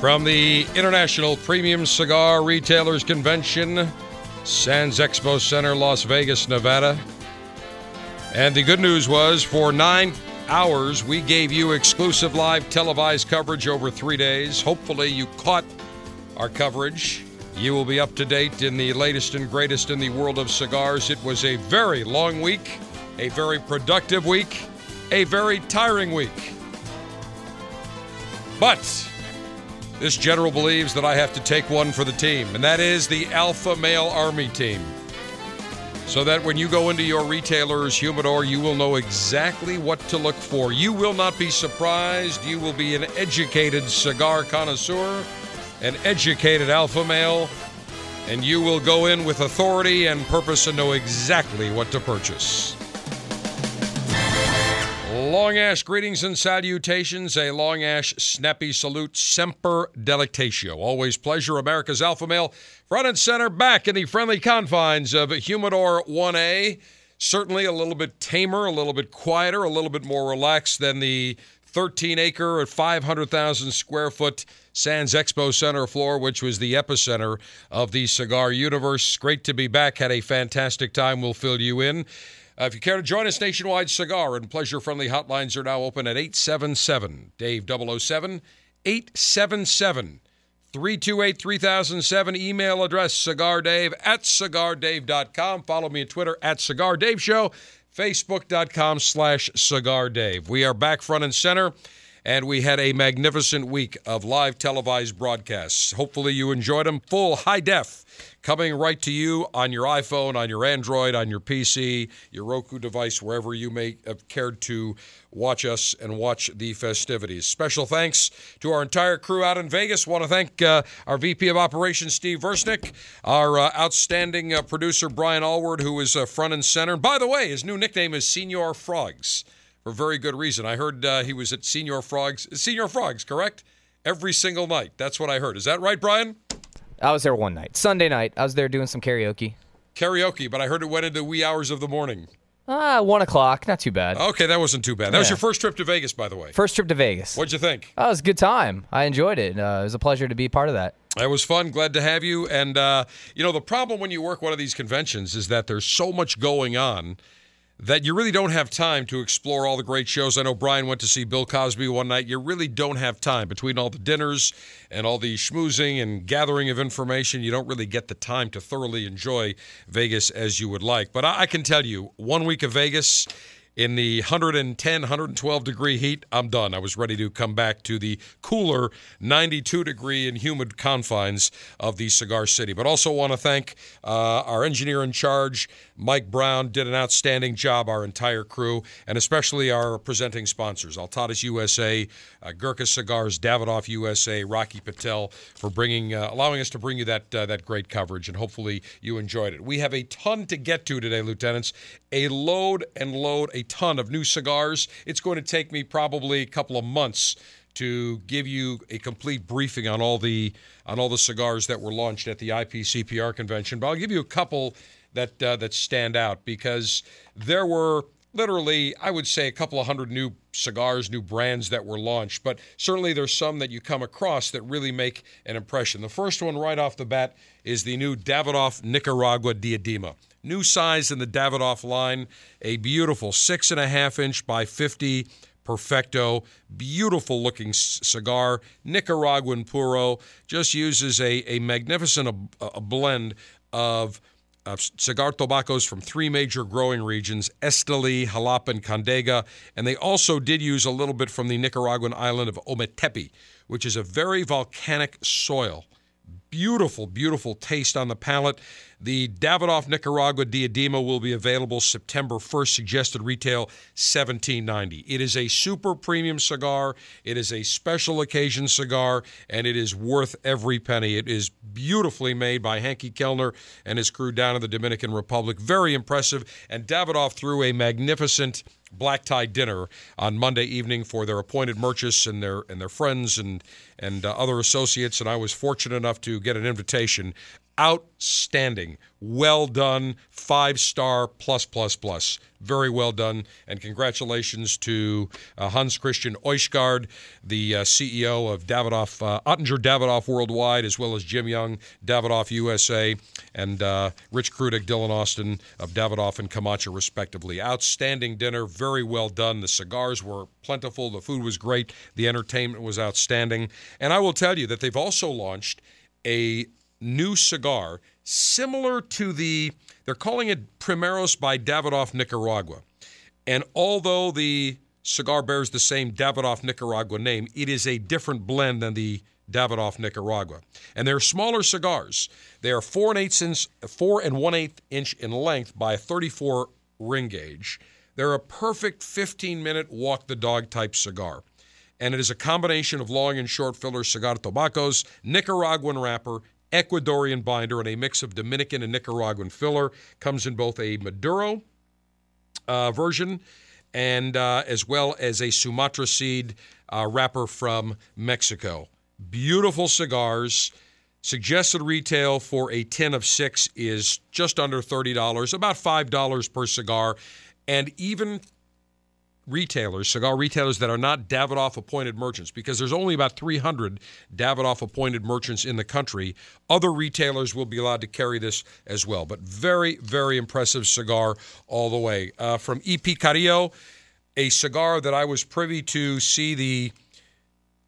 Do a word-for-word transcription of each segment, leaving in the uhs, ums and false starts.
from the International Premium Cigar Retailers Convention, Sands Expo Center, Las Vegas, Nevada. And the good news was, for nine hours, we gave you exclusive live televised coverage over three days. Hopefully you caught our coverage. You will be up to date in the latest and greatest in the world of cigars. It was a very long week, a very productive week, a very tiring week. But this general believes that I have to take one for the team, and that is the Alpha Male Army team. So that when you go into your retailer's humidor, you will know exactly what to look for. You will not be surprised. You will be an educated cigar connoisseur, an educated alpha male, and you will go in with authority and purpose and know exactly what to purchase. Long Ash greetings and salutations, a Long Ash snappy salute, semper delectatio. Always pleasure, America's alpha male, front and center, back in the friendly confines of Humidor one A. Certainly a little bit tamer, a little bit quieter, a little bit more relaxed than the thirteen acre or five hundred thousand square foot Sands Expo Center floor, which was the epicenter of the cigar universe. Great to be back. Had a fantastic time. We'll fill you in. Uh, if you care to join us, nationwide cigar and pleasure-friendly hotlines are now open at eight seven seven, D A V E, double oh seven, eight seven seven, three two eight, three thousand seven. Email address, cigardave at cigardave dot com. Follow me on Twitter, at cigardaveshow, facebook dot com slash cigardave. We are back front and center, and we had a magnificent week of live televised broadcasts. Hopefully you enjoyed them. Full high def, coming right to you on your iPhone, on your Android, on your P C, your Roku device, wherever you may have cared to watch us and watch the festivities. Special thanks to our entire crew out in Vegas. Want to thank uh, our V P of Operations, Steve Versnick, our uh, outstanding uh, producer, Brian Allward, who is uh, front and center. And by the way, his new nickname is Señor Frog's. For very good reason. I heard uh, he was at Señor Frog's. Señor Frog's, correct? Every single night. That's what I heard. Is that right, Brian? I was there one night. Sunday night. I was there doing some karaoke. Karaoke, but I heard it went into wee hours of the morning. Ah, uh, one o'clock. Not too bad. Okay, that wasn't too bad. That yeah. was your first trip to Vegas, by the way. First trip to Vegas. What'd you think? Oh, it was a good time. I enjoyed it. Uh, it was a pleasure to be part of that. It was fun. Glad to have you. And, uh, you know, the problem when you work one of these conventions is that there's so much going on that you really don't have time to explore all the great shows. I know Brian went to see Bill Cosby one night. You really don't have time. Between all the dinners and all the schmoozing and gathering of information, you don't really get the time to thoroughly enjoy Vegas as you would like. But I can tell you, one week of Vegas in the one ten, one twelve degree heat, I'm done. I was ready to come back to the cooler ninety-two degree and humid confines of the Cigar City. But also want to thank uh, our engineer in charge, Mike Brown, did an outstanding job, our entire crew, and especially our presenting sponsors, Altadis U S A, uh, Gurkha Cigars, Davidoff U S A, Rocky Patel, for bringing, uh, allowing us to bring you that, uh, that great coverage, and hopefully you enjoyed it. We have a ton to get to today, Lieutenants, a load and load, a ton of new cigars. It's going to take me probably a couple of months to give you a complete briefing on all the on all the cigars that were launched at the I P C P R convention. But I'll give you a couple that uh, that stand out, because there were literally, I would say, a couple of hundred new cigars, new brands that were launched. But certainly there's some that you come across that really make an impression. The first one right off the bat is the new Davidoff Nicaragua Diadema. New size in the Davidoff line, a beautiful six point five inch by fifty Perfecto, beautiful looking c- cigar, Nicaraguan Puro, just uses a, a magnificent a, a blend of uh, cigar tobaccos from three major growing regions, Esteli, Jalapa, and Condega. And they also did use a little bit from the Nicaraguan island of Ometepe, which is a very volcanic soil. Beautiful, beautiful taste on the palate. The Davidoff Nicaragua Diadema will be available September first, suggested retail seventeen ninety. It is a super premium cigar. It is a special occasion cigar, and it is worth every penny. It is beautifully made by Hanky Kellner and his crew down in the Dominican Republic. Very impressive. And Davidoff threw a magnificent black tie dinner on Monday evening for their appointed merchants and their and their friends and and uh, other associates, and I was fortunate enough to get an invitation. Outstanding, well done, five star plus plus plus, very well done, and congratulations to uh, Hans Christian Oeschgaard, the uh, C E O of Davidoff, uh, Ottinger Davidoff Worldwide, as well as Jim Young, Davidoff U S A, and uh, Rich Krudig, Dylan Austin of Davidoff and Camacho, respectively. Outstanding dinner, very well done. The cigars were plentiful, the food was great, the entertainment was outstanding, and I will tell you that they've also launched a new cigar, similar to the, they're calling it Primeros by Davidoff Nicaragua. And although the cigar bears the same Davidoff Nicaragua name, it is a different blend than the Davidoff Nicaragua. And they're smaller cigars. They are four and eighths inch, four and one eighth inch in length by a thirty-four ring gauge. They're a perfect fifteen minute walk the dog type cigar. And it is a combination of long and short filler cigar tobaccos, Nicaraguan wrapper, Ecuadorian binder, and a mix of Dominican and Nicaraguan filler. Comes in both a Maduro uh, version and uh, as well as a Sumatra seed uh, wrapper from Mexico. Beautiful cigars. Suggested retail for a tin of six is just under thirty dollars, about five dollars per cigar. And even retailers, cigar retailers that are not Davidoff-appointed merchants, because there's only about three hundred Davidoff-appointed merchants in the country. Other retailers will be allowed to carry this as well. But very, very impressive cigar all the way. Uh, from E P. Carrillo, a cigar that I was privy to see the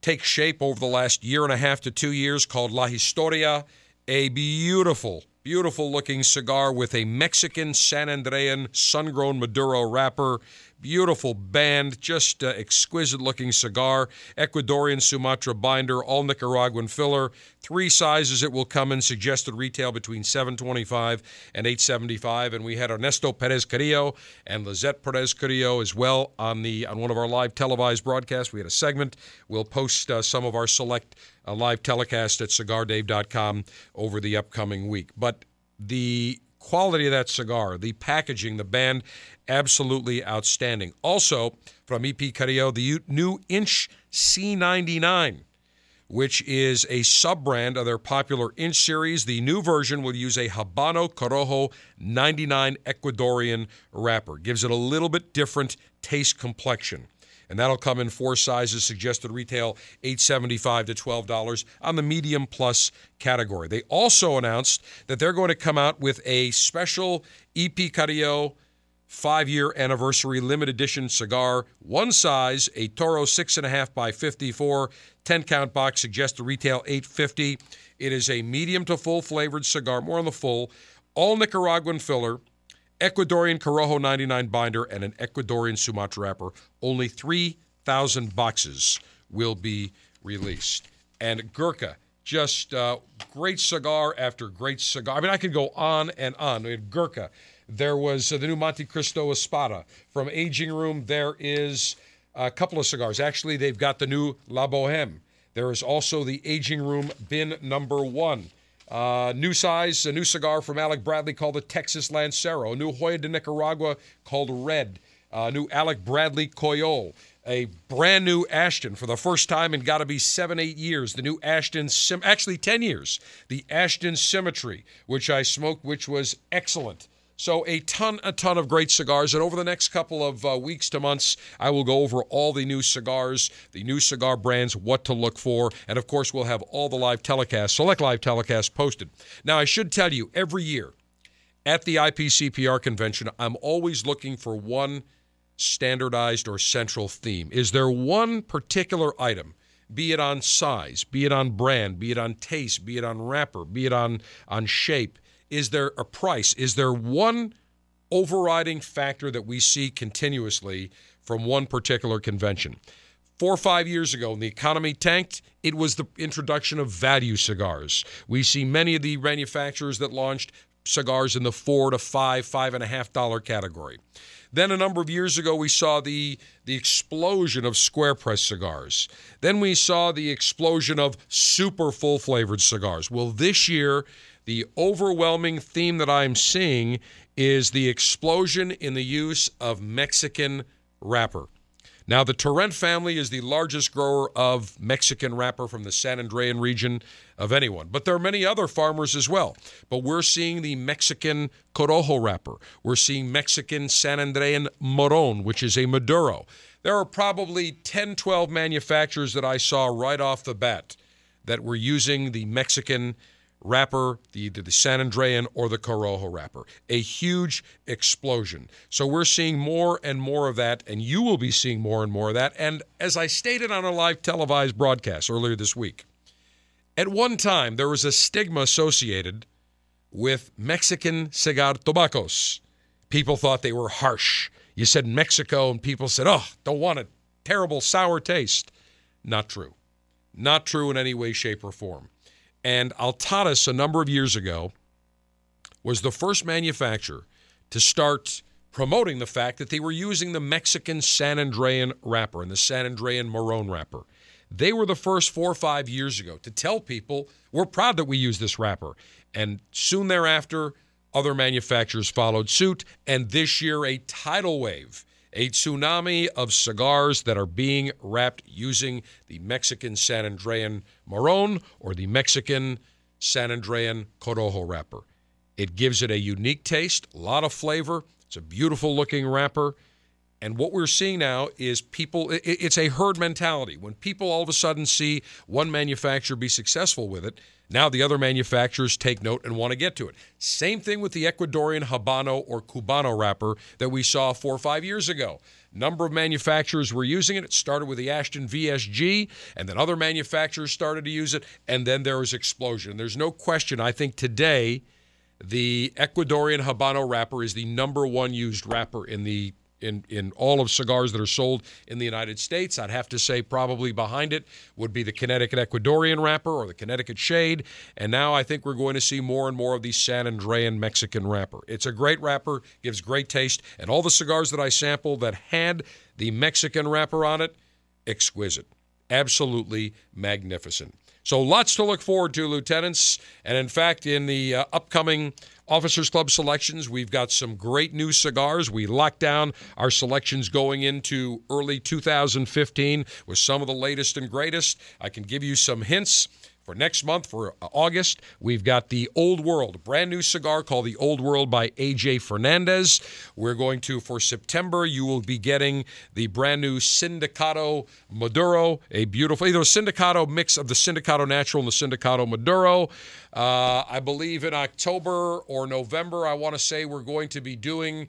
take shape over the last year and a half to two years, called La Historia, a beautiful Beautiful-looking cigar with a Mexican San Andréan sun-grown Maduro wrapper. Beautiful band, just uh, exquisite-looking cigar. Ecuadorian Sumatra binder, all Nicaraguan filler. Three sizes it will come in, suggested retail between seven twenty-five and eight seventy-five. And we had Ernesto Perez Carrillo and Lizette Perez Carrillo as well on the on one of our live televised broadcasts. We had a segment. We'll post uh, some of our select A live telecast at cigar dave dot com over the upcoming week. But the quality of that cigar, the packaging, the band, absolutely outstanding. Also, from E P. Carrillo, the new Inch C ninety-nine, which is a sub-brand of their popular Inch series. The new version will use a Habano Corojo ninety-nine Ecuadorian wrapper. Gives it a little bit different taste complexion. And that'll come in four sizes, suggested retail eight seventy-five to twelve dollars on the medium plus category. They also announced that they're going to come out with a special E P. Carrillo five-year anniversary limited edition cigar, one size, a Toro six point five by fifty-four, ten count box, suggested retail eight fifty. It is a medium to full flavored cigar, more on the full, all Nicaraguan filler, Ecuadorian Corojo ninety-nine binder, and an Ecuadorian Sumatra wrapper. Only three thousand boxes will be released. And Gurkha, just uh, great cigar after great cigar. I mean, I could go on and on. We had Gurkha. There was uh, the new Monte Cristo Espada. From Aging Room, there is a couple of cigars. Actually, they've got the new La Boheme. There is also the Aging Room bin number one. Uh, new size, a new cigar from Alec Bradley called the Texas Lancero. A new Hoya de Nicaragua called Red. A uh, new Alec Bradley Coyol. A brand new Ashton for the first time in got to be seven, eight years. The new Ashton, Sim- actually ten years. The Ashton Symmetry, which I smoked, which was excellent. So a ton, a ton of great cigars. And over the next couple of uh, weeks to months, I will go over all the new cigars, the new cigar brands, what to look for. And, of course, we'll have all the live telecasts, select live telecasts posted. Now, I should tell you, every year at the I P C P R convention, I'm always looking for one standardized or central theme. Is there one particular item, be it on size, be it on brand, be it on taste, be it on wrapper, be it on, on shape, is there a price? Is there one overriding factor that we see continuously from one particular convention? Four or five years ago, when the economy tanked, it was the introduction of value cigars. We see many of the manufacturers that launched cigars in the four to five, five and a half dollar category. Then a number of years ago, we saw the, the explosion of square press cigars. Then we saw the explosion of super full-flavored cigars. Well, this year, the overwhelming theme that I'm seeing is the explosion in the use of Mexican wrapper. Now, the Torrent family is the largest grower of Mexican wrapper from the San Andréan region of anyone. But there are many other farmers as well. But we're seeing the Mexican Corojo wrapper. We're seeing Mexican San Andréan Morón, which is a Maduro. There are probably ten, twelve manufacturers that I saw right off the bat that were using the Mexican wrapper, the, either the San Andréan or the Corojo wrapper. A huge explosion. So we're seeing more and more of that, and you will be seeing more and more of that. And as I stated on a live televised broadcast earlier this week, at one time there was a stigma associated with Mexican cigar tobaccos. People thought they were harsh. You said Mexico, and people said, oh, don't want it. Terrible, sour taste. Not true. Not true in any way, shape, or form. And Altadis, a number of years ago, was the first manufacturer to start promoting the fact that they were using the Mexican San Andréan wrapper and the San Andréan Morón wrapper. They were the first four or five years ago to tell people, we're proud that we use this wrapper. And soon thereafter, other manufacturers followed suit. And this year, a tidal wave, a tsunami of cigars that are being wrapped using the Mexican San Andréan Morón or the Mexican San Andréan Corojo wrapper. It gives it a unique taste, a lot of flavor. It's a beautiful-looking wrapper. And what we're seeing now is people, it's a herd mentality. When people all of a sudden see one manufacturer be successful with it, now the other manufacturers take note and want to get to it. Same thing with the Ecuadorian Habano or Cubano wrapper that we saw four or five years ago. Number of manufacturers were using it. It started with the Ashton V S G, and then other manufacturers started to use it, and then there was explosion. There's no question, I think today, the Ecuadorian Habano wrapper is the number one used wrapper in the In, in all of cigars that are sold in the United States. I'd have to say probably behind it would be the Connecticut Ecuadorian wrapper or the Connecticut Shade. And now I think we're going to see more and more of the San Andréan Mexican wrapper. It's a great wrapper, gives great taste. And all the cigars that I sampled that had the Mexican wrapper on it, exquisite. Absolutely magnificent. So lots to look forward to, Lieutenants. And in fact, in the uh, upcoming Officers Club selections, we've got some great new cigars. We locked down our selections going into early two thousand fifteen with some of the latest and greatest. I can give you some hints. For next month, for August, we've got the Old World, a brand-new cigar called the Old World by A J Fernandez. We're going to, for September, you will be getting the brand-new Sindicato Maduro, a beautiful, either a Sindicato mix of the Sindicato Natural and the Sindicato Maduro. Uh, I believe in October or November, I want to say we're going to be doing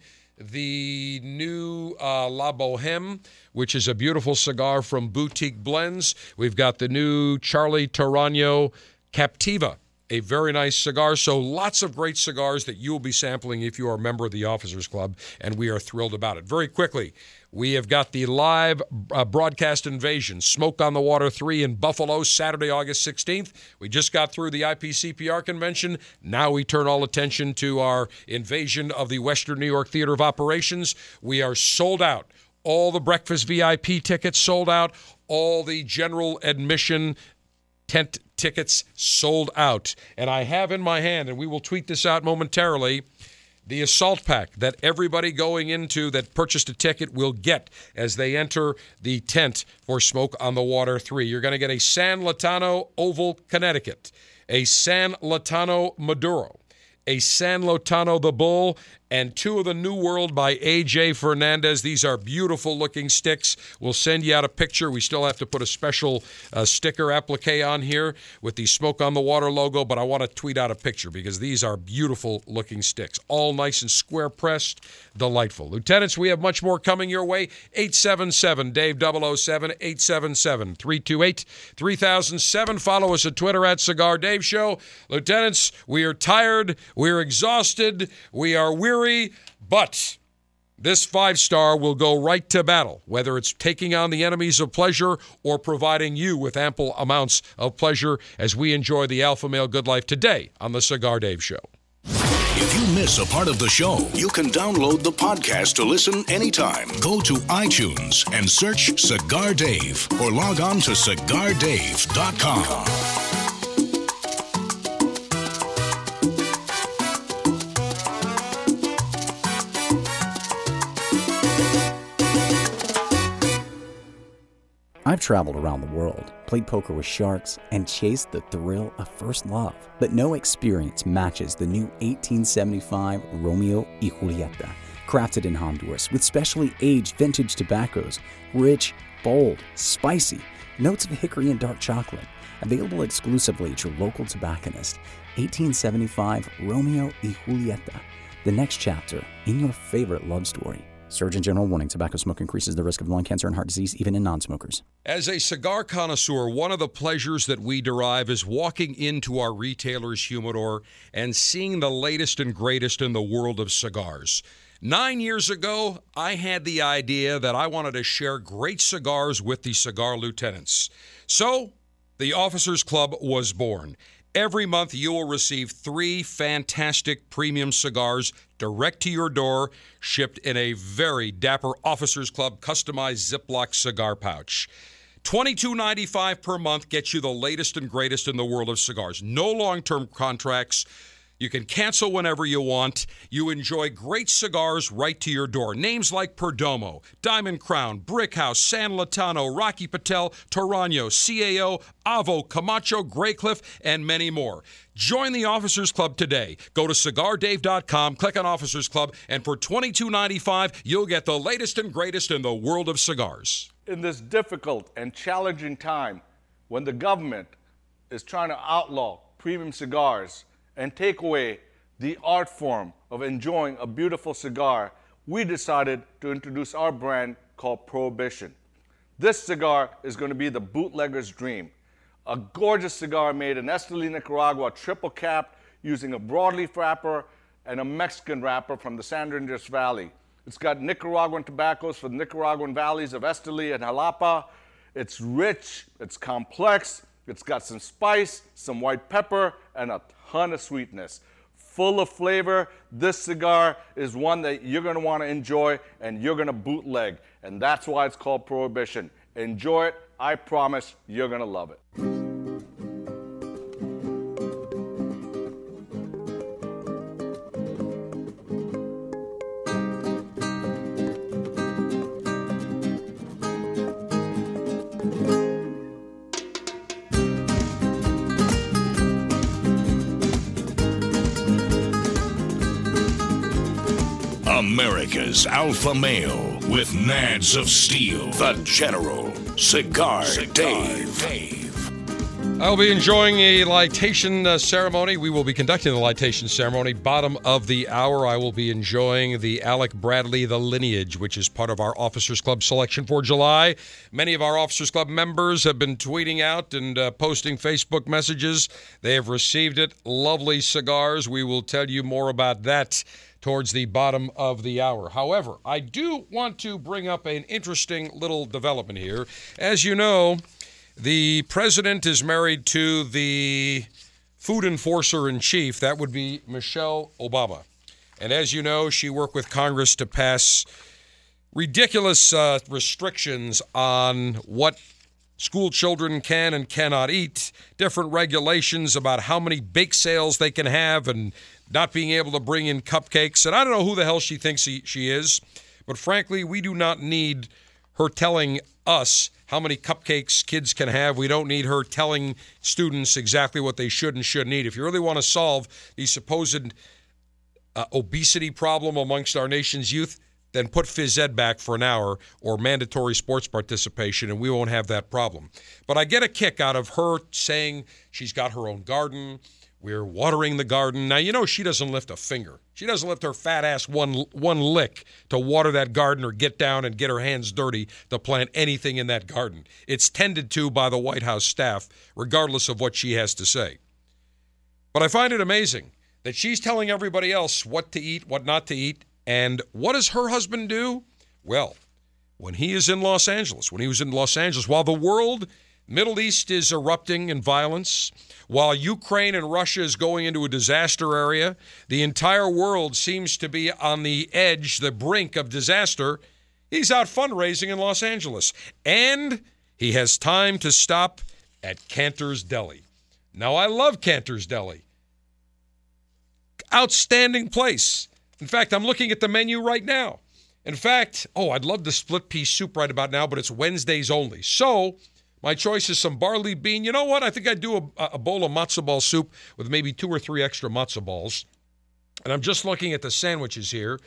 the new uh, La Boheme, which is a beautiful cigar from Boutique Blends. We've got the new Charlie Tarano Captiva, a very nice cigar. So lots of great cigars that you'll be sampling if you are a member of the Officers Club, and we are thrilled about it. Very quickly, we have got the live uh, broadcast invasion, Smoke on the Water three in Buffalo, Saturday, August sixteenth. We just got through the I P C P R convention. Now we turn all attention to our invasion of the Western New York Theater of Operations. We are sold out. All the breakfast V I P tickets sold out. All the general admission tent tickets sold out. And I have in my hand, and we will tweet this out momentarily, the assault pack that everybody going into that purchased a ticket will get as they enter the tent for Smoke on the Water three. You're going to get a San Latano Oval Connecticut, a San Latano Maduro, a San Latano the Bull, and two of the New World by A J Fernandez. These are beautiful-looking sticks. We'll send you out a picture. We still have to put a special uh, sticker applique on here with the Smoke on the Water logo, but I want to tweet out a picture because these are beautiful-looking sticks, all nice and square-pressed, delightful. Lieutenants, we have much more coming your way. eight seven seven, Dave, double oh seven, eight seven seven, three two eight, three thousand seven. Follow us at Twitter at Cigar Dave Show. Lieutenants, we are tired, we are exhausted, we are weary. But this five-star will go right to battle, whether it's taking on the enemies of pleasure or providing you with ample amounts of pleasure as we enjoy the Alpha Male Good Life today on the Cigar Dave Show. If you miss a part of the show, you can download the podcast to listen anytime. Go to iTunes and search Cigar Dave or log on to cigar dave dot com. I've traveled around the world, played poker with sharks, and chased the thrill of first love. But no experience matches the new eighteen seventy-five Romeo y Julieta, crafted in Honduras with specially aged vintage tobaccos, rich, bold, spicy, notes of hickory and dark chocolate. Available exclusively at your local tobacconist. eighteen seventy-five Romeo y Julieta, the next chapter in your favorite love story. Surgeon General warning, tobacco smoke increases the risk of lung cancer and heart disease, even in non-smokers. As a cigar connoisseur, one of the pleasures that we derive is walking into our retailer's humidor and seeing the latest and greatest in the world of cigars. Nine years ago, I had the idea that I wanted to share great cigars with the cigar lieutenants. So, the Officers Club was born. Every month, you will receive three fantastic premium cigars direct to your door, shipped in a very dapper Officers Club customized Ziploc cigar pouch. twenty-two ninety-five per month gets you the latest and greatest in the world of cigars. No long-term contracts. You can cancel whenever you want. You enjoy great cigars right to your door. Names like Perdomo, Diamond Crown, Brick House, San Latano, Rocky Patel, Torano, C A O, Avo, Camacho, Graycliff, and many more. Join the Officers Club today. Go to cigar dave dot com, click on Officers Club, and for twenty-two ninety-five, you'll get the latest and greatest in the world of cigars. In this difficult and challenging time, when the government is trying to outlaw premium cigars and take away the art form of enjoying a beautiful cigar, we decided to introduce our brand called Prohibition. This cigar is going to be the bootlegger's dream. A gorgeous cigar made in Esteli, Nicaragua, triple capped, using a broadleaf wrapper and a Mexican wrapper from the San Andréan Valley. It's got Nicaraguan tobaccos from the Nicaraguan valleys of Esteli and Jalapa. It's rich, it's complex, it's got some spice, some white pepper, and a ton of sweetness. Full of flavor, this cigar is one that you're going to want to enjoy and you're going to bootleg. And that's why it's called Prohibition. Enjoy it. I promise you're going to love it. America's Alpha Male with Nads of Steel, the General, Cigar, Cigar Dave. Dave. I'll be enjoying a litation uh, ceremony. We will be conducting the litation ceremony. Bottom of the hour, I will be enjoying the Alec Bradley, the Lineage, which is part of our Officers Club selection for July. Many of our Officers Club members have been tweeting out and uh, posting Facebook messages. They have received it. Lovely cigars. We will tell you more about that towards the bottom of the hour. However, I do want to bring up an interesting little development here. As you know, the president is married to the food enforcer in chief. That would be Michelle Obama. And as you know, she worked with Congress to pass ridiculous uh, restrictions on what school children can and cannot eat, different regulations about how many bake sales they can have and not being able to bring in cupcakes. And I don't know who the hell she thinks he, she is, but frankly, we do not need her telling us how many cupcakes kids can have. We don't need her telling students exactly what they should and shouldn't eat. If you really want to solve these supposed uh, obesity problem amongst our nation's youth, then put phys ed back for an hour or mandatory sports participation, and we won't have that problem. But I get a kick out of her saying she's got her own garden. We're watering the garden. Now, you know she doesn't lift a finger. She doesn't lift her fat ass one one lick to water that garden or get down and get her hands dirty to plant anything in that garden. It's tended to by the White House staff, regardless of what she has to say. But I find it amazing that she's telling everybody else what to eat, what not to eat. And what does her husband do? Well, when he is in Los Angeles, when he was in Los Angeles, while the world, Middle East is erupting in violence, while Ukraine and Russia is going into a disaster area, the entire world seems to be on the edge, the brink of disaster. He's out fundraising in Los Angeles, and he has time to stop at Cantor's Deli. Now, I love Cantor's Deli. Outstanding place. In fact, I'm looking at the menu right now. In fact, oh, I'd love the split pea soup right about now, but it's Wednesdays only. So my choice is some barley bean. You know what? I think I'd do a, a bowl of matzo ball soup with maybe two or three extra matzo balls. And I'm just looking at the sandwiches here.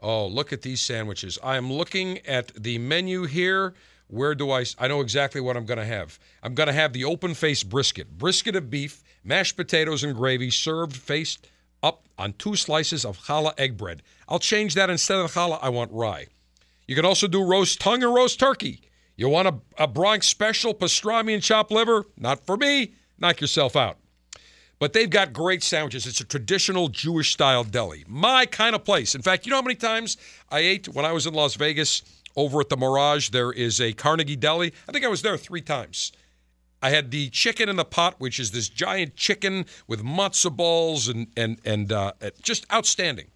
Oh, look at these sandwiches. I'm looking at the menu here. Where do I? I know exactly what I'm going to have. I'm going to have the open-faced brisket. Brisket of beef, mashed potatoes and gravy, served faced up on two slices of challah egg bread. I'll change that. Instead of challah, I want rye. You can also do roast tongue or roast turkey. You want a, a Bronx special, pastrami and chopped liver? Not for me. Knock yourself out. But they've got great sandwiches. It's a traditional Jewish-style deli. My kind of place. In fact, you know how many times I ate when I was in Las Vegas over at the Mirage? There is a Carnegie Deli. I think I was there three times. I had the chicken in the pot, which is this giant chicken with matzo balls and and and uh, just outstanding.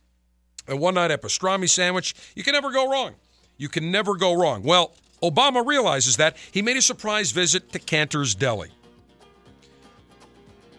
And one night, a pastrami sandwich. You can never go wrong. You can never go wrong. Well, Obama realizes that. He made a surprise visit to Cantor's Deli.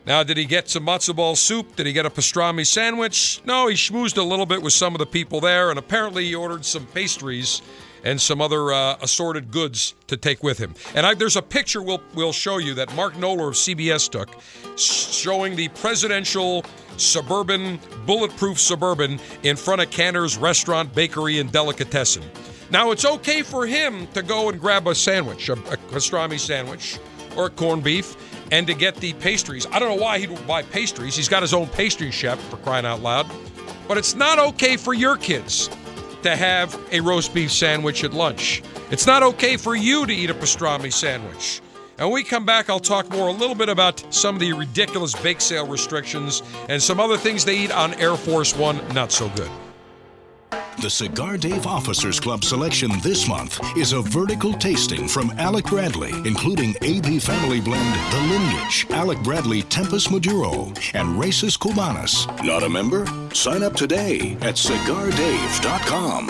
Now, did he get some matzo ball soup? Did he get a pastrami sandwich? No, he schmoozed a little bit with some of the people there, and apparently he ordered some pastries and some other uh, assorted goods to take with him. And I, there's a picture we'll, we'll show you that Mark Noller of C B S took showing the presidential suburban, bulletproof suburban in front of Cantor's Restaurant, Bakery, and Delicatessen. Now, it's okay for him to go and grab a sandwich, a, a pastrami sandwich or a corned beef, and to get the pastries. I don't know why he would buy pastries. He's got his own pastry chef, for crying out loud. But it's not okay for your kids to have a roast beef sandwich at lunch. It's not okay for you to eat a pastrami sandwich. And when we come back, I'll talk more a little bit about some of the ridiculous bake sale restrictions and some other things they eat on Air Force One, not so good. The Cigar Dave Officers Club selection this month is a vertical tasting from Alec Bradley, including A B Family Blend, The Lineage, Alec Bradley Tempest Maduro, and Races Cubanas. Not a member? Sign up today at cigar dave dot com.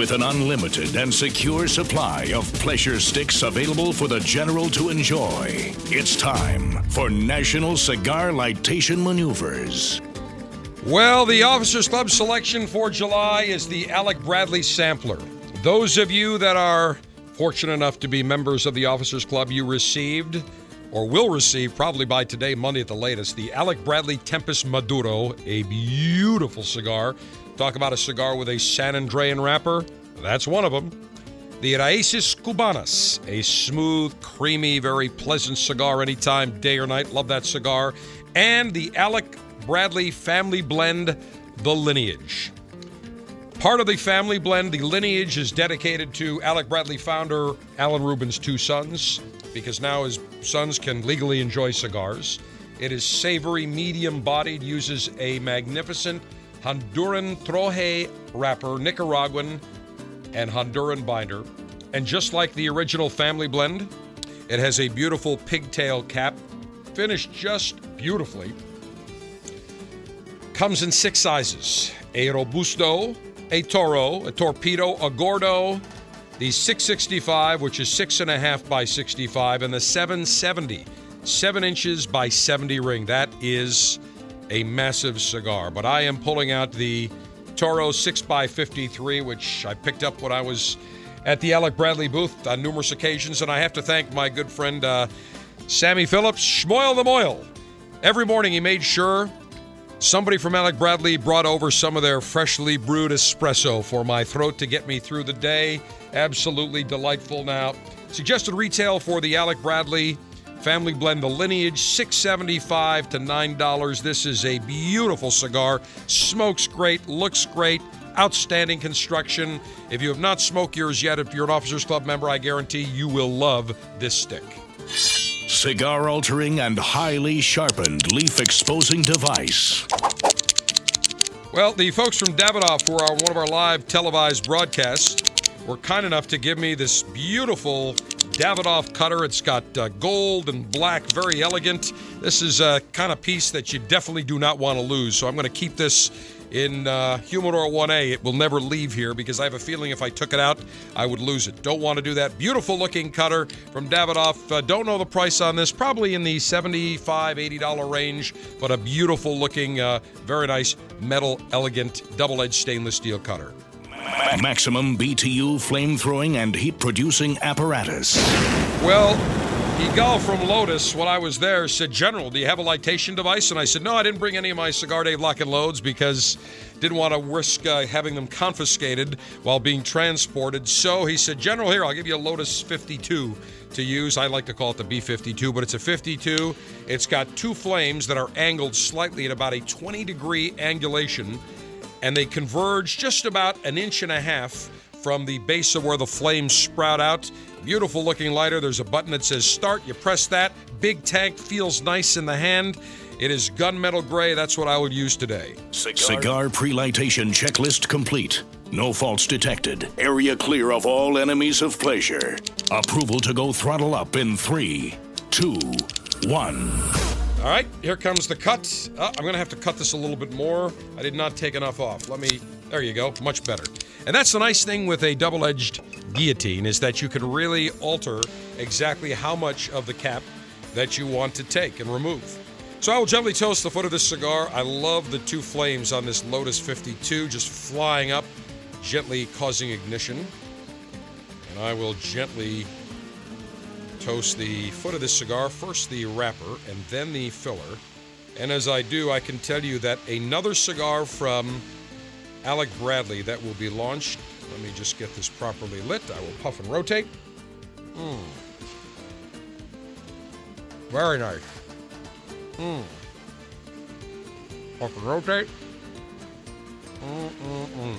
with an unlimited and secure supply of pleasure sticks available for the general to enjoy. It's time for National Cigar Lightation Maneuvers. Well, the Officers Club selection for July is the Alec Bradley Sampler. Those of you that are fortunate enough to be members of the Officers Club, you received, or will receive probably by today, Monday at the latest, the Alec Bradley Tempest Maduro, a beautiful cigar. Talk about a cigar with a San Andréan wrapper. That's one of them. The Raíces Cubanas, a smooth, creamy, very pleasant cigar anytime, day or night. Love that cigar. And the Alec Bradley Family Blend, the Lineage. Part of the Family Blend, the Lineage, is dedicated to Alec Bradley founder Alan Rubin's two sons, because now his sons can legally enjoy cigars. It is savory, medium-bodied, uses a magnificent Honduran Troje wrapper, Nicaraguan and Honduran binder. And just like the original Family Blend, it has a beautiful pigtail cap, finished just beautifully. Comes in six sizes: a Robusto, a Toro, a Torpedo, a Gordo, the six sixty-five, which is six and a half by sixty-five, and the seven seventy, seven inches by seventy ring. That is a massive cigar. But I am pulling out the Toro six by fifty-three, which I picked up when I was at the Alec Bradley booth on numerous occasions. And I have to thank my good friend uh, Sammy Phillips, Shmoyle the Moyle. Every morning he made sure somebody from Alec Bradley brought over some of their freshly brewed espresso for my throat to get me through the day. Absolutely delightful. Now, suggested retail for the Alec Bradley Family Blend, the Lineage, six seventy-five to nine dollars. This is a beautiful cigar. Smokes great, looks great, outstanding construction. If you have not smoked yours yet, if you're an Officers Club member, I guarantee you will love this stick. Cigar-altering and highly sharpened leaf-exposing device. Well, the folks from Davidoff, who are on one of our live televised broadcasts, were kind enough to give me this beautiful Davidoff cutter. It's got uh, gold and black, very elegant. This is a kind of piece that you definitely do not want to lose, so I'm going to keep this in uh, Humidor one A. It will never leave here because I have a feeling if I took it out, I would lose it. Don't want to do that. Beautiful-looking cutter from Davidoff. Uh, don't know the price on this. Probably in the seventy-five dollars, eighty dollars range, but a beautiful-looking, uh, very nice, metal, elegant, double-edged stainless steel cutter. Maximum B T U flamethrowing and heat-producing apparatus. Well, Igal from Lotus, when I was there, said, "General, do you have a lightation device?" And I said, "No, I didn't bring any of my Cigar Day lock and loads because didn't want to risk uh, having them confiscated while being transported." So he said, "General, here, I'll give you a Lotus fifty-two to use." I like to call it the B fifty-two, but it's a fifty-two. It's got two flames that are angled slightly at about a twenty-degree angulation, and they converge just about an inch and a half from the base of where the flames sprout out. Beautiful looking lighter. There's a button that says start. You press that. Big tank. Feels nice in the hand. It is gunmetal gray. That's what I would use today. Cigar, Cigar pre-lightation checklist complete. No faults detected. Area clear of all enemies of pleasure. Approval to go throttle up in three, two, one. All right, here comes the cut. Uh, I'm going to have to cut this a little bit more. I did not take enough off. Let me, there you go, much better. And that's the nice thing with a double-edged guillotine is that you can really alter exactly how much of the cap that you want to take and remove. So I will gently toast the foot of this cigar. I love the two flames on this Lotus fifty-two just flying up, gently causing ignition. And I will gently toast the foot of this cigar, first the wrapper and then the filler. And as I do, I can tell you that another cigar from Alec Bradley that will be launched. Let me just get this properly lit. I will puff and rotate. Mm. Very nice. Mm. Puff and rotate. Mm-mm-mm.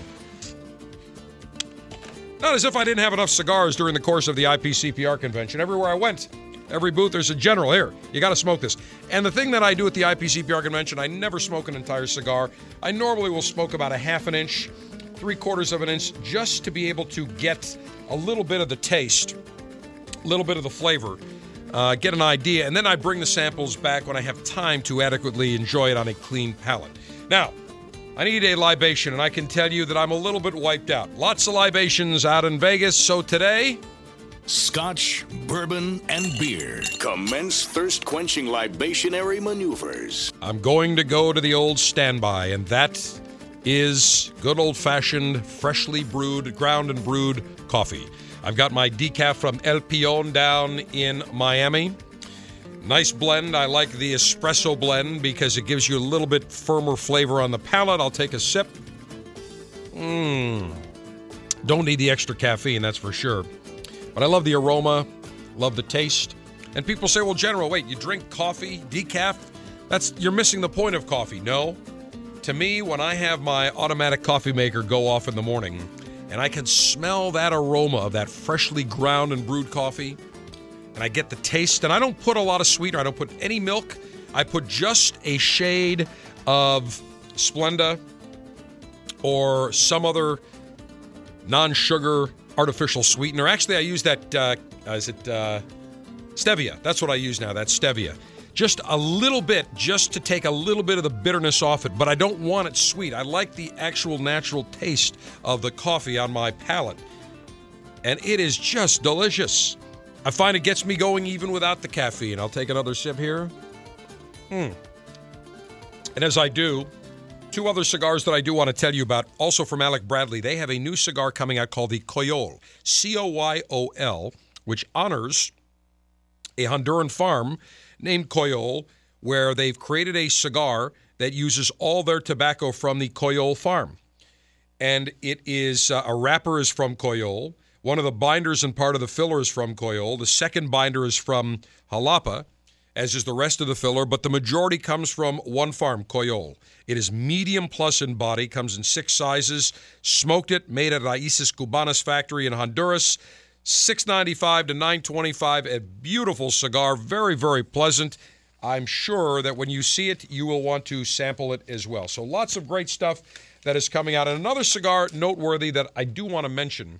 Not as if I didn't have enough cigars during the course of the I P C P R convention. Everywhere I went, every booth, there's a general. Here, you got to smoke this. And the thing that I do at the I P C P R convention, I never smoke an entire cigar. I normally will smoke about a half an inch, three quarters of an inch, just to be able to get a little bit of the taste, a little bit of the flavor, uh, get an idea. And then I bring the samples back when I have time to adequately enjoy it on a clean palate. Now, I need a libation, and I can tell you that I'm a little bit wiped out. Lots of libations out in Vegas, so today... Scotch, bourbon, and beer. Commence thirst-quenching libationary maneuvers. I'm going to go to the old standby, and that is good old-fashioned, freshly brewed, ground and brewed coffee. I've got my decaf from El Pion down in Miami. Nice blend. I like the espresso blend because it gives you a little bit firmer flavor on the palate. I'll take a sip. Mmm. Don't need the extra caffeine, that's for sure. But I love the aroma, love the taste. And people say, well, General, wait, you drink coffee, decaf? That's, you're missing the point of coffee. No. To me, when I have my automatic coffee maker go off in the morning and I can smell that aroma of that freshly ground and brewed coffee, and I get the taste, and I don't put a lot of sweetener. I don't put any milk. I put just a shade of Splenda or some other non-sugar artificial sweetener. Actually, I use that, uh, is it uh, stevia? That's what I use now, that's stevia. Just a little bit, just to take a little bit of the bitterness off it, but I don't want it sweet. I like the actual natural taste of the coffee on my palate, and it is just delicious. I find it gets me going even without the caffeine. I'll take another sip here. Hmm. And as I do, two other cigars that I do want to tell you about, also from Alec Bradley. They have a new cigar coming out called the Coyol, C O Y O L, which honors a Honduran farm named Coyol, where they've created a cigar that uses all their tobacco from the Coyol farm. And it is, uh, a wrapper is from Coyol. One of the binders and part of the filler is from Coyol. The second binder is from Jalapa, as is the rest of the filler, but the majority comes from one farm, Coyol. It is medium plus in body, comes in six sizes, smoked it, made at Raíces Cubanas factory in Honduras, six ninety-five to nine twenty-five, a beautiful cigar, very, very pleasant. I'm sure that when you see it, you will want to sample it as well. So lots of great stuff that is coming out. And another cigar noteworthy that I do want to mention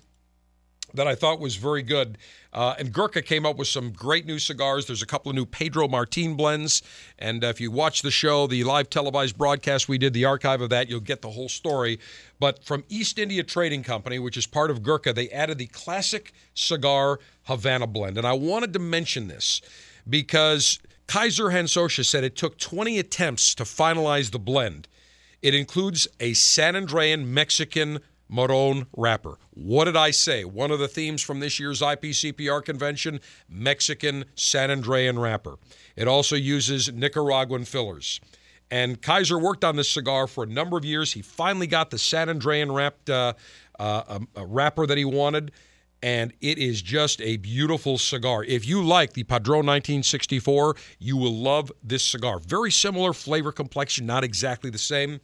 that I thought was very good. Uh, and Gurkha came up with some great new cigars. There's a couple of new Pedro Martin blends. And uh, if you watch the show, the live televised broadcast we did, the archive of that, you'll get the whole story. But from East India Trading Company, which is part of Gurkha, they added the classic cigar Havana blend. And I wanted to mention this because Kaiser Hansosha said it took twenty attempts to finalize the blend. It includes a San Andréan Mexican Morón wrapper. What did I say? One of the themes from this year's I P C P R convention, Mexican San Andréan wrapper. It also uses Nicaraguan fillers. And Kaiser worked on this cigar for a number of years. He finally got the San Andréan wrapped uh, uh, uh, wrapper that he wanted, and it is just a beautiful cigar. If you like the Padron nineteen sixty-four, you will love this cigar. Very similar flavor complexion, not exactly the same,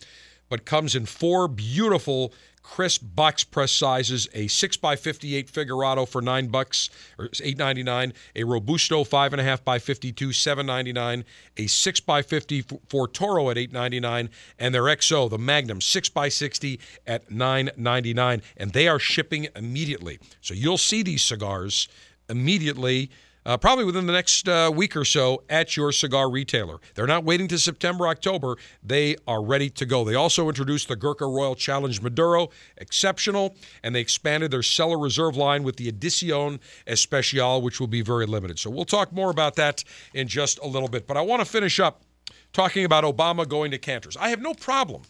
but comes in four beautiful crisp box press sizes, a six by fifty-eight Figurado for nine bucks or eight ninety-nine, a Robusto five point five by fifty-two, seven ninety-nine, a six by fifty for Toro at eight ninety-nine, and their X O, the Magnum, six by sixty at nine ninety-nine, and they are shipping immediately. So you'll see these cigars immediately, uh, probably within the next uh, week or so at your cigar retailer. They're not waiting to September, October. They are ready to go. They also introduced the Gurkha Royal Challenge Maduro, exceptional, and they expanded their Cellar Reserve line with the Edición Especial, which will be very limited. So we'll talk more about that in just a little bit. But I want to finish up talking about Obama going to Cantor's. I have no problem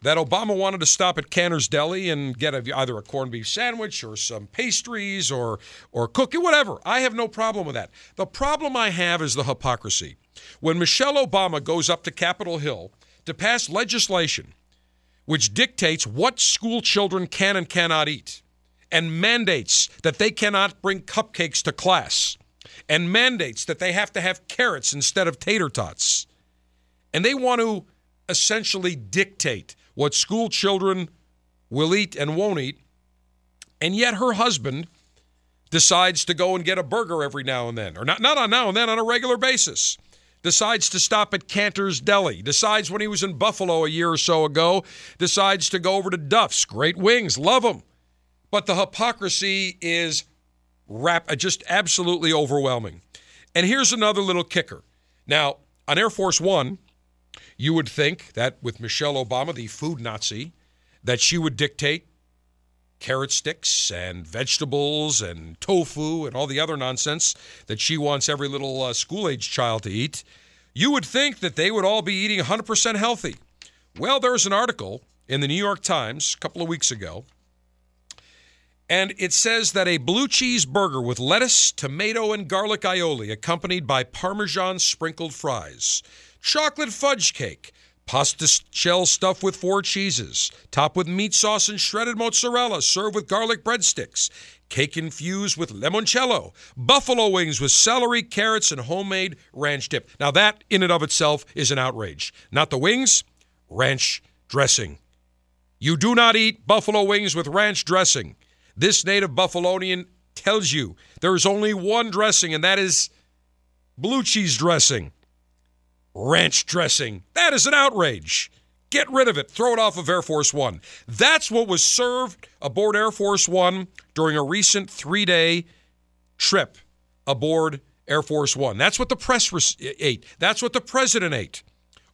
that Obama wanted to stop at Cantor's Deli and get a, either a corned beef sandwich or some pastries or or cookie, whatever. I have no problem with that. The problem I have is the hypocrisy. When Michelle Obama goes up to Capitol Hill to pass legislation which dictates what school children can and cannot eat and mandates that they cannot bring cupcakes to class and mandates that they have to have carrots instead of tater tots, and they want to essentially dictate what school children will eat and won't eat, and yet her husband decides to go and get a burger every now and then, or not, not on now and then, on a regular basis, decides to stop at Cantor's Deli, decides when he was in Buffalo a year or so ago, decides to go over to Duff's, great wings, love them. But the hypocrisy is rap- just absolutely overwhelming. And here's another little kicker. Now, on Air Force One, You would think that with Michelle Obama, the food Nazi, that she would dictate carrot sticks and vegetables and tofu and all the other nonsense that she wants every little uh, school-age child to eat. You would think that they would all be eating one hundred percent healthy. Well, there's an article in the New York Times a couple of weeks ago, and it says that a blue cheese burger with lettuce, tomato, and garlic aioli accompanied by Parmesan sprinkled fries, chocolate fudge cake, pasta shell stuffed with four cheeses, topped with meat sauce and shredded mozzarella, served with garlic breadsticks, cake infused with limoncello, buffalo wings with celery, carrots, and homemade ranch dip. Now that, in and of itself, is an outrage. Not the wings, ranch dressing. You do not eat buffalo wings with ranch dressing. This native Buffalonian tells you there is only one dressing, and that is blue cheese dressing. Ranch dressing. That is an outrage. Get rid of it. Throw it off of Air Force One. That's what was served aboard Air Force One during a recent three-day trip aboard Air Force One. That's what the press re- ate. That's what the president ate.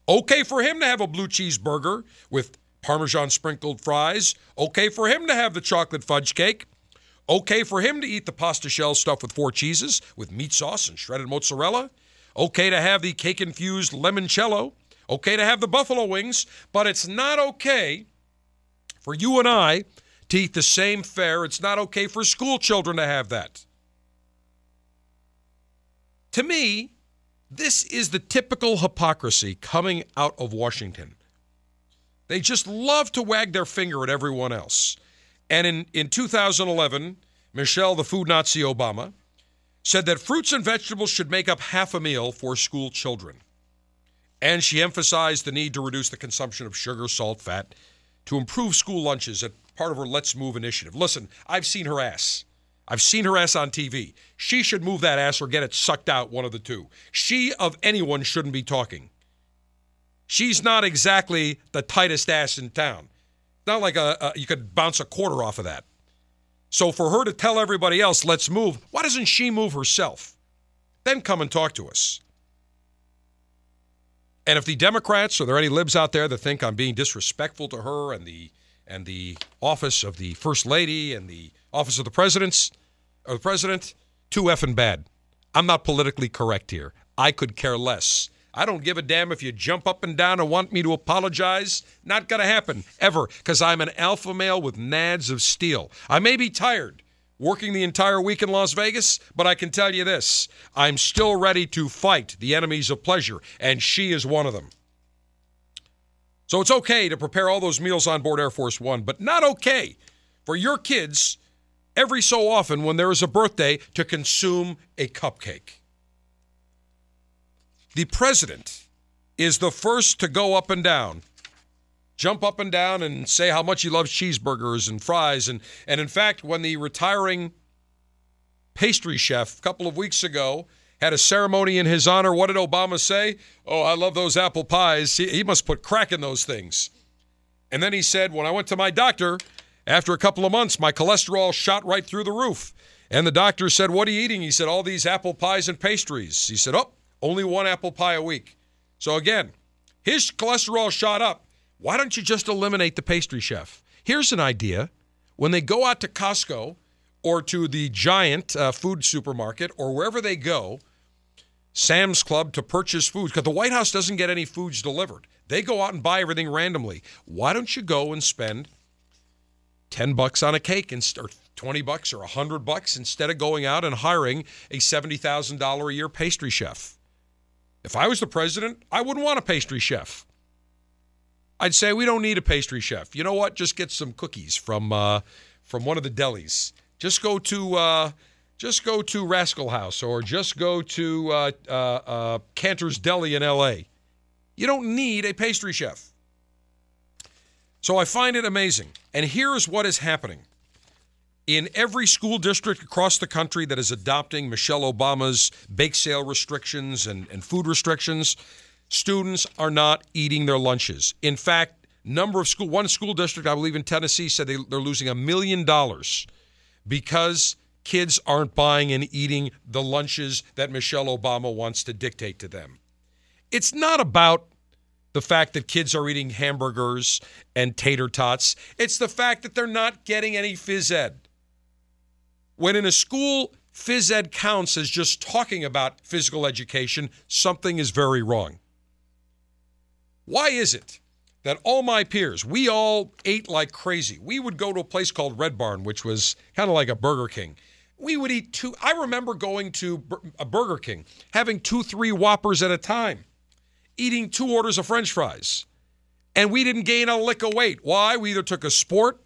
Okay for him to have a blue cheeseburger with Parmesan sprinkled fries. Okay for him to have the chocolate fudge cake. Okay for him to eat the pasta shell stuffed with four cheeses with meat sauce and shredded mozzarella. Okay to have the cake-infused limoncello. Okay to have the buffalo wings. But it's not okay for you and I to eat the same fare. It's not okay for school children to have that. To me, this is the typical hypocrisy coming out of Washington. They just love to wag their finger at everyone else. And in, in two thousand eleven, Michelle, the food Nazi Obama, said that fruits and vegetables should make up half a meal for school children. And she emphasized the need to reduce the consumption of sugar, salt, fat, to improve school lunches as part of her Let's Move initiative. Listen, I've seen her ass. I've seen her ass on T V. She should move that ass or get it sucked out, one of the two. She, of anyone, shouldn't be talking. She's not exactly the tightest ass in town. Not like a, a, you could bounce a quarter off of that. So for her to tell everybody else, let's move, why doesn't she move herself? Then come and talk to us. And if the Democrats, or there are any libs out there that think I'm being disrespectful to her and the and the office of the First Lady and the office of the president's or the president, too effing bad. I'm not politically correct here. I could care less. I don't give a damn if you jump up and down and want me to apologize. Not going to happen, ever, because I'm an alpha male with nads of steel. I may be tired working the entire week in Las Vegas, but I can tell you this. I'm still ready to fight the enemies of pleasure, and she is one of them. So it's okay to prepare all those meals on board Air Force One, but not okay for your kids every so often when there is a birthday to consume a cupcake. The president is the first to go up and down, jump up and down and say how much he loves cheeseburgers and fries. And, and in fact, when the retiring pastry chef a couple of weeks ago had a ceremony in his honor, what did Obama say? Oh, I love those apple pies. He, he must put crack in those things. And then he said, when I went to my doctor, after a couple of months, my cholesterol shot right through the roof. And the doctor said, what are you eating? He said, all these apple pies and pastries. He said, oh. Only one apple pie a week. So again, his cholesterol shot up. Why don't you just eliminate the pastry chef? Here's an idea. When they go out to Costco or to the Giant uh, food supermarket or wherever they go, Sam's Club, to purchase foods, because the White House doesn't get any foods delivered. They go out and buy everything randomly. Why don't you go and spend ten bucks on a cake and start twenty bucks or one hundred bucks instead of going out and hiring a seventy thousand dollars a year pastry chef? If I was the president, I wouldn't want a pastry chef. I'd say we don't need a pastry chef. You know what? Just get some cookies from uh, from one of the delis. Just go to uh, just go to Rascal House or just go to uh, uh, uh, Cantor's Deli in L A. You don't need a pastry chef. So I find it amazing. And here's what is happening. In every school district across the country that is adopting Michelle Obama's bake sale restrictions and, and food restrictions, students are not eating their lunches. In fact, number of school one school district, I believe in Tennessee, said they, they're losing a million dollars because kids aren't buying and eating the lunches that Michelle Obama wants to dictate to them. It's not about the fact that kids are eating hamburgers and tater tots. It's the fact that they're not getting any phys ed. When in a school, phys ed counts as just talking about physical education, something is very wrong. Why is it that all my peers, we all ate like crazy? We would go to a place called Red Barn, which was kind of like a Burger King. We would eat two. I remember going to a Burger King, having two, three Whoppers at a time, eating two orders of French fries. And we didn't gain a lick of weight. Why? We either took a sport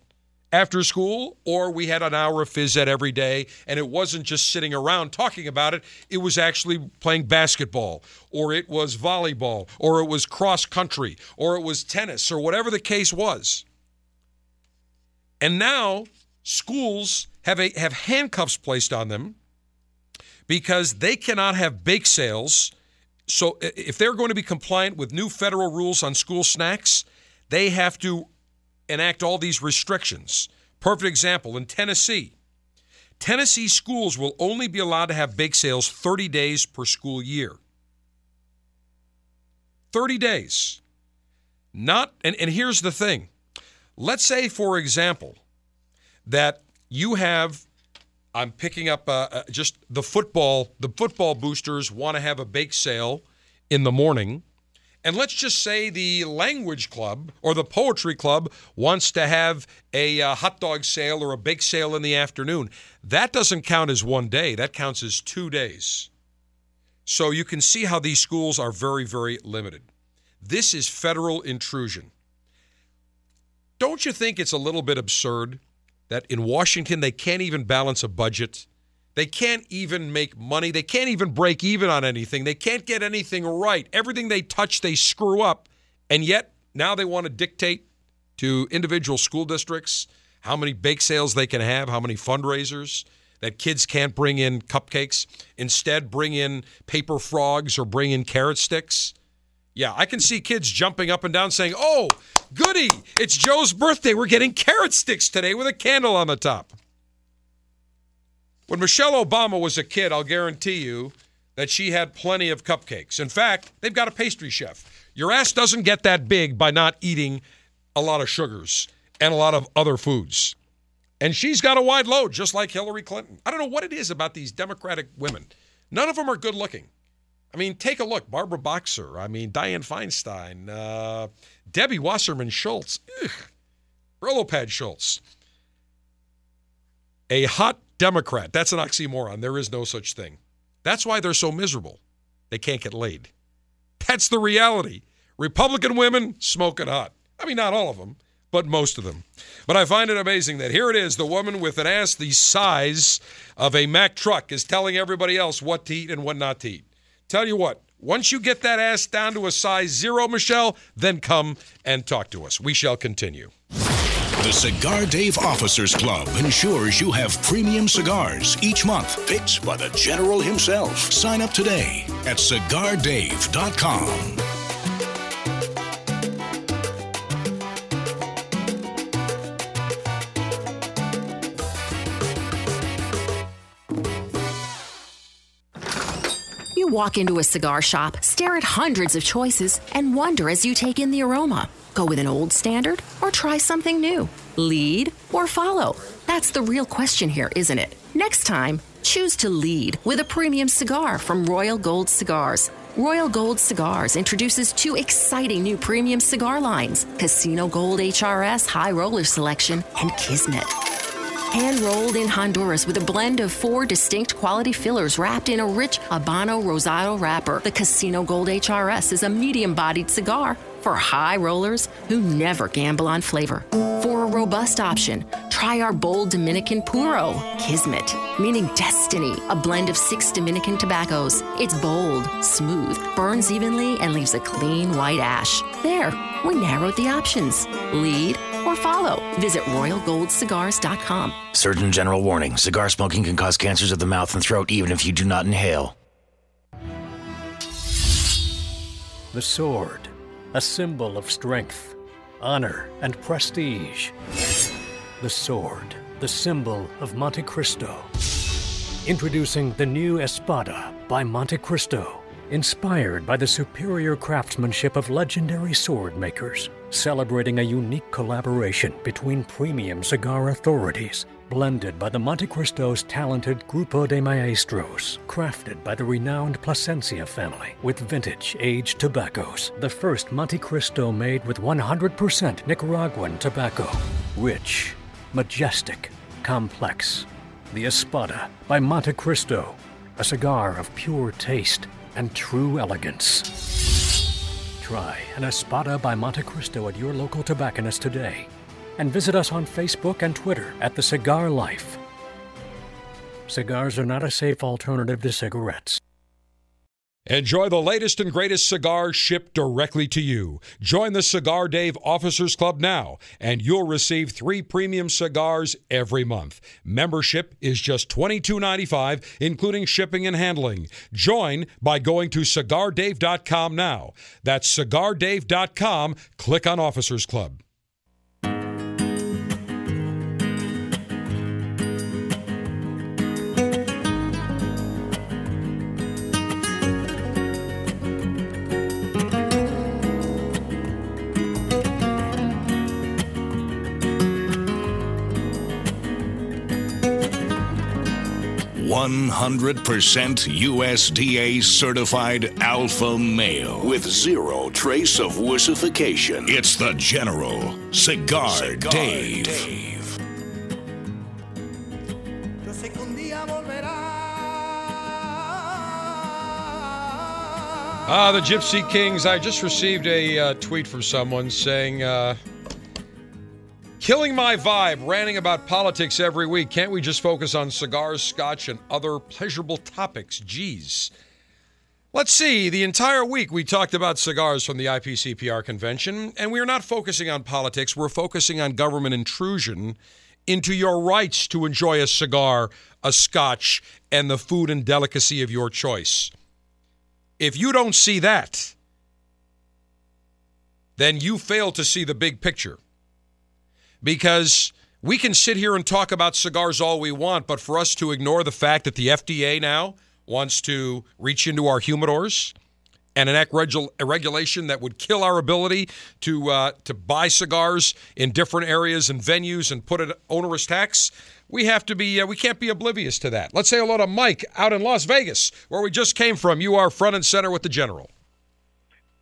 after school, or we had an hour of phys ed every day, and it wasn't just sitting around talking about it. It was actually playing basketball, or it was volleyball, or it was cross country, or it was tennis, or whatever the case was. And now schools have a, have handcuffs placed on them because they cannot have bake sales. So if they're going to be compliant with new federal rules on school snacks, they have to enact all these restrictions. Perfect example, in Tennessee. Tennessee schools will only be allowed to have bake sales thirty days per school year. thirty days. Not, and, and here's the thing. Let's say, for example, that you have, I'm picking up uh, uh, just the football, the football boosters want to have a bake sale in the morning. And let's just say the language club or the poetry club wants to have a uh, hot dog sale or a bake sale in the afternoon. That doesn't count as one day. That counts as two days. So you can see how these schools are very, very limited. This is federal intrusion. Don't you think it's a little bit absurd that in Washington they can't even balance a budget? They can't even make money. They can't even break even on anything. They can't get anything right. Everything they touch, they screw up. And yet, now they want to dictate to individual school districts how many bake sales they can have, how many fundraisers, that kids can't bring in cupcakes. Instead, bring in paper frogs or bring in carrot sticks. Yeah, I can see kids jumping up and down saying, "Oh, goody, it's Joe's birthday. We're getting carrot sticks today with a candle on the top." When Michelle Obama was a kid, I'll guarantee you that she had plenty of cupcakes. In fact, they've got a pastry chef. Your ass doesn't get that big by not eating a lot of sugars and a lot of other foods. And she's got a wide load, just like Hillary Clinton. I don't know what it is about these Democratic women. None of them are good looking. I mean, take a look. Barbara Boxer. I mean, Dianne Feinstein. Uh, Debbie Wasserman Schultz. Ugh. Rollo Pad Schultz. A hot Democrat. That's an oxymoron. There is no such thing. That's why they're so miserable. They can't get laid. That's the reality. Republican women smoking hot. I mean, not all of them, but most of them. But I find it amazing that here it is, the woman with an ass the size of a Mack truck is telling everybody else what to eat and what not to eat. Tell you what, once you get that ass down to a size zero, Michelle, then come and talk to us. We shall continue. The Cigar Dave Officers Club ensures you have premium cigars each month, picked by the General himself. Sign up today at cigar dave dot com. Walk into a cigar shop, stare at hundreds of choices, and wonder as you take in the aroma. Go with an old standard or try something new? Lead or follow? That's the real question here, isn't it? Next time, choose to lead with a premium cigar from Royal Gold Cigars. Royal Gold Cigars introduces two exciting new premium cigar lines, Casino Gold H R S High Roller Selection and Kismet. Hand-rolled in Honduras with a blend of four distinct quality fillers wrapped in a rich Habano Rosado wrapper, the Casino Gold H R S is a medium-bodied cigar for high rollers who never gamble on flavor. For a robust option, try our bold Dominican Puro, Kismet, meaning destiny, a blend of six Dominican tobaccos. It's bold, smooth, burns evenly, and leaves a clean white ash. There, we narrowed the options. Lead or follow. Visit royal gold cigars dot com. Certain general warning. Cigar smoking can cause cancers of the mouth and throat even if you do not inhale. The sword, a symbol of strength, honor, and prestige. The sword, the symbol of Monte Cristo. Introducing the new Espada by Monte Cristo, Inspired by the superior craftsmanship of legendary sword makers, celebrating a unique collaboration between premium cigar authorities, blended by the Monte Cristo's talented Grupo de Maestros, crafted by the renowned Plasencia family with vintage aged tobaccos. The first Monte Cristo made with one hundred percent Nicaraguan tobacco. Rich, majestic, complex. The Espada by Monte Cristo, a cigar of pure taste and true elegance. Try an Espada by Monte Cristo at your local tobacconist today, and visit us on Facebook and Twitter at The Cigar Life. Cigars are not a safe alternative to cigarettes. Enjoy the latest and greatest cigars shipped directly to you. Join the Cigar Dave Officers Club now, and you'll receive three premium cigars every month. Membership is just twenty-two dollars and ninety-five cents, including shipping and handling. Join by going to cigar dave dot com now. That's cigar dave dot com. Click on Officers Club. one hundred percent U S D A certified alpha male with zero trace of wussification. It's the General Cigar, Cigar Dave. Dave. Yo sé que un día volverá. Ah, the Gypsy Kings. I just received a uh, tweet from someone saying, uh, killing my vibe, ranting about politics every week. Can't we just focus on cigars, scotch, and other pleasurable topics? Geez. Let's see. The entire week we talked about cigars from the I P C P R convention, and we are not focusing on politics. We're focusing on government intrusion into your rights to enjoy a cigar, a scotch, and the food and delicacy of your choice. If you don't see that, then you fail to see the big picture. Because we can sit here and talk about cigars all we want, but for us to ignore the fact that the F D A now wants to reach into our humidors and enact regu- a regulation that would kill our ability to uh, to buy cigars in different areas and venues and put an onerous tax, we have to be uh, we can't be oblivious to that. Let's say hello to Mike out in Las Vegas, where we just came from. You are front and center with the General.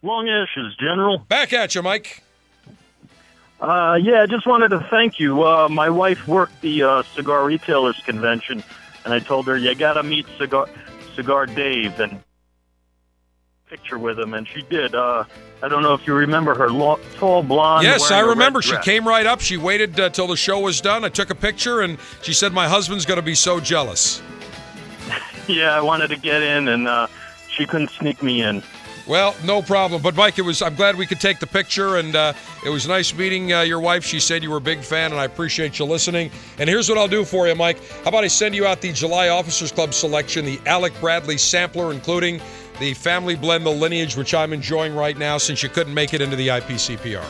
Long ashes, General. Back at you, Mike. Uh, yeah, I just wanted to thank you. Uh, my wife worked the uh, Cigar Retailers Convention, and I told her, you got to meet Cigar Cigar Dave and picture with him, and she did. Uh, I don't know if you remember her, long, tall, blonde. Yes, I remember. She came right up. She waited uh, till the show was done. I took a picture, and she said, my husband's going to be so jealous. Yeah, I wanted to get in, and uh, she couldn't sneak me in. Well, no problem. But, Mike, it was. I'm glad we could take the picture, and uh, it was nice meeting uh, your wife. She said you were a big fan, and I appreciate you listening. And here's what I'll do for you, Mike. How about I send you out the July Officers Club selection, the Alec Bradley sampler, including the Family Blend, the Lineage, which I'm enjoying right now since you couldn't make it into the I P C P R.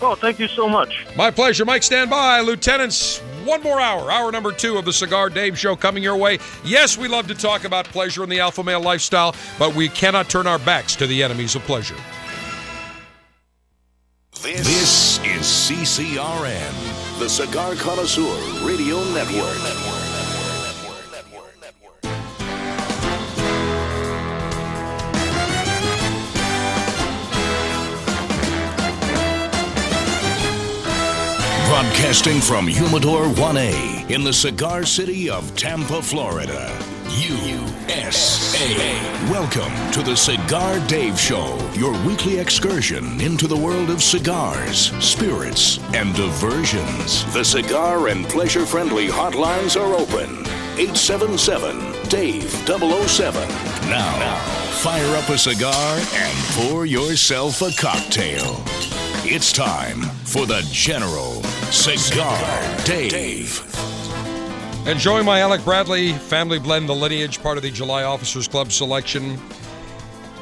Oh, thank you so much. My pleasure. Mike, stand by. Lieutenants, one more hour. Hour number two of the Cigar Dave Show coming your way. Yes, we love to talk about pleasure and the alpha male lifestyle, but we cannot turn our backs to the enemies of pleasure. This, this is C C R N, the Cigar Connoisseur Radio Network. Network. Broadcasting from Humidor one A in the cigar city of Tampa, Florida, U S A. Welcome to the Cigar Dave Show, your weekly excursion into the world of cigars, spirits, and diversions. The cigar and pleasure-friendly hotlines are open. eight seven seven, D A V E, double oh seven. Now, now, fire up a cigar and pour yourself a cocktail. It's time for the General Cigar Dave. Enjoying my Alec Bradley Family Blend, the Lineage, part of the July Officers Club selection.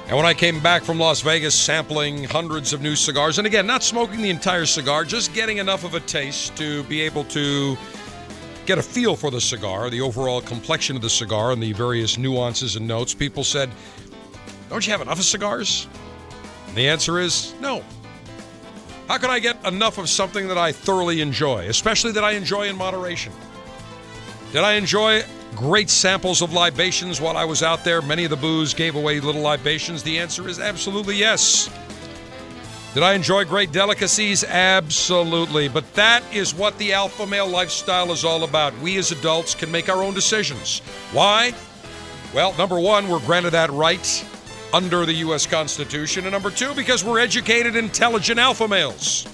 And when I came back from Las Vegas, sampling hundreds of new cigars, and again, not smoking the entire cigar, just getting enough of a taste to be able to get a feel for the cigar, the overall complexion of the cigar, and the various nuances and notes, people said, Don't you have enough of cigars? And the answer is no. How can I get enough of something that I thoroughly enjoy, especially that I enjoy in moderation? Did I enjoy great samples of libations while I was out there? Many of the booths gave away little libations. The answer is absolutely yes. Did I enjoy great delicacies? Absolutely. But that is what the alpha male lifestyle is all about. We as adults can make our own decisions. Why? Well, number one, we're granted that right under the U S Constitution. And number two, because we're educated, intelligent alpha males.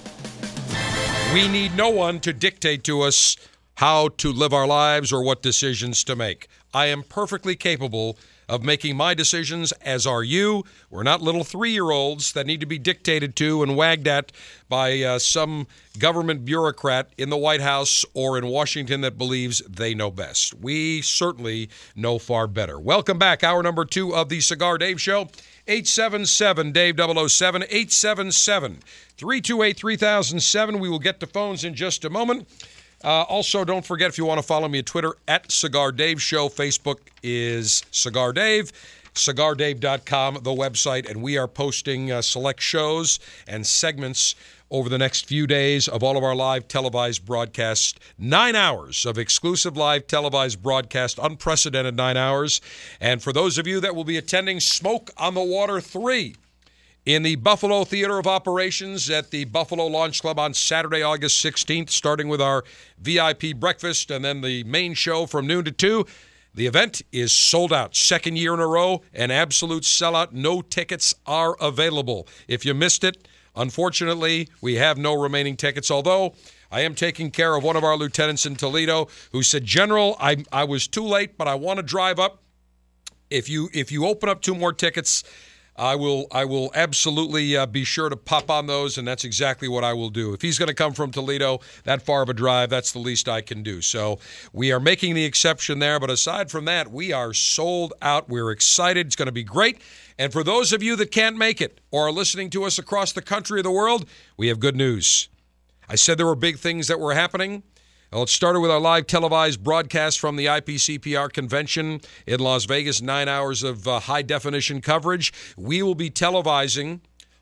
We need no one to dictate to us how to live our lives or what decisions to make. I am perfectly capable of making my decisions, as are you. We're not little three-year-olds that need to be dictated to and wagged at by uh, some government bureaucrat in the White House or in Washington that believes they know best. We certainly know far better. Welcome back. Hour number two of the Cigar Dave Show. eight seven seven, Dave, double oh seven, eight seven seven, three two eight, three thousand seven. We will get to phones in just a moment. Uh, also, don't forget, if you want to follow me at Twitter, at Cigar Dave Show. Facebook is Cigar Dave. Cigar Dave dot com, the website. And we are posting uh, select shows and segments over the next few days of all of our live televised broadcasts. Nine hours of exclusive live televised broadcast, unprecedented nine hours. And for those of you that will be attending Smoke on the Water three, in the Buffalo Theater of Operations at the Buffalo Launch Club on Saturday, August sixteenth, starting with our V I P breakfast and then the main show from noon to two. The event is sold out, second year in a row, an absolute sellout. No tickets are available. If you missed it, unfortunately, we have no remaining tickets, although I am taking care of one of our lieutenants in Toledo who said, General, I, I was too late, but I want to drive up. If you, if you open up two more tickets, I will I will absolutely uh, be sure to pop on those, and that's exactly what I will do. If he's going to come from Toledo, that far of a drive, that's the least I can do. So we are making the exception there, but aside from that, we are sold out. We're excited. It's going to be great. And for those of you that can't make it or are listening to us across the country or the world, we have good news. I said there were big things that were happening. Well, it started with our live televised broadcast from the I P C P R convention in Las Vegas, nine hours of uh, high-definition coverage. We will be televising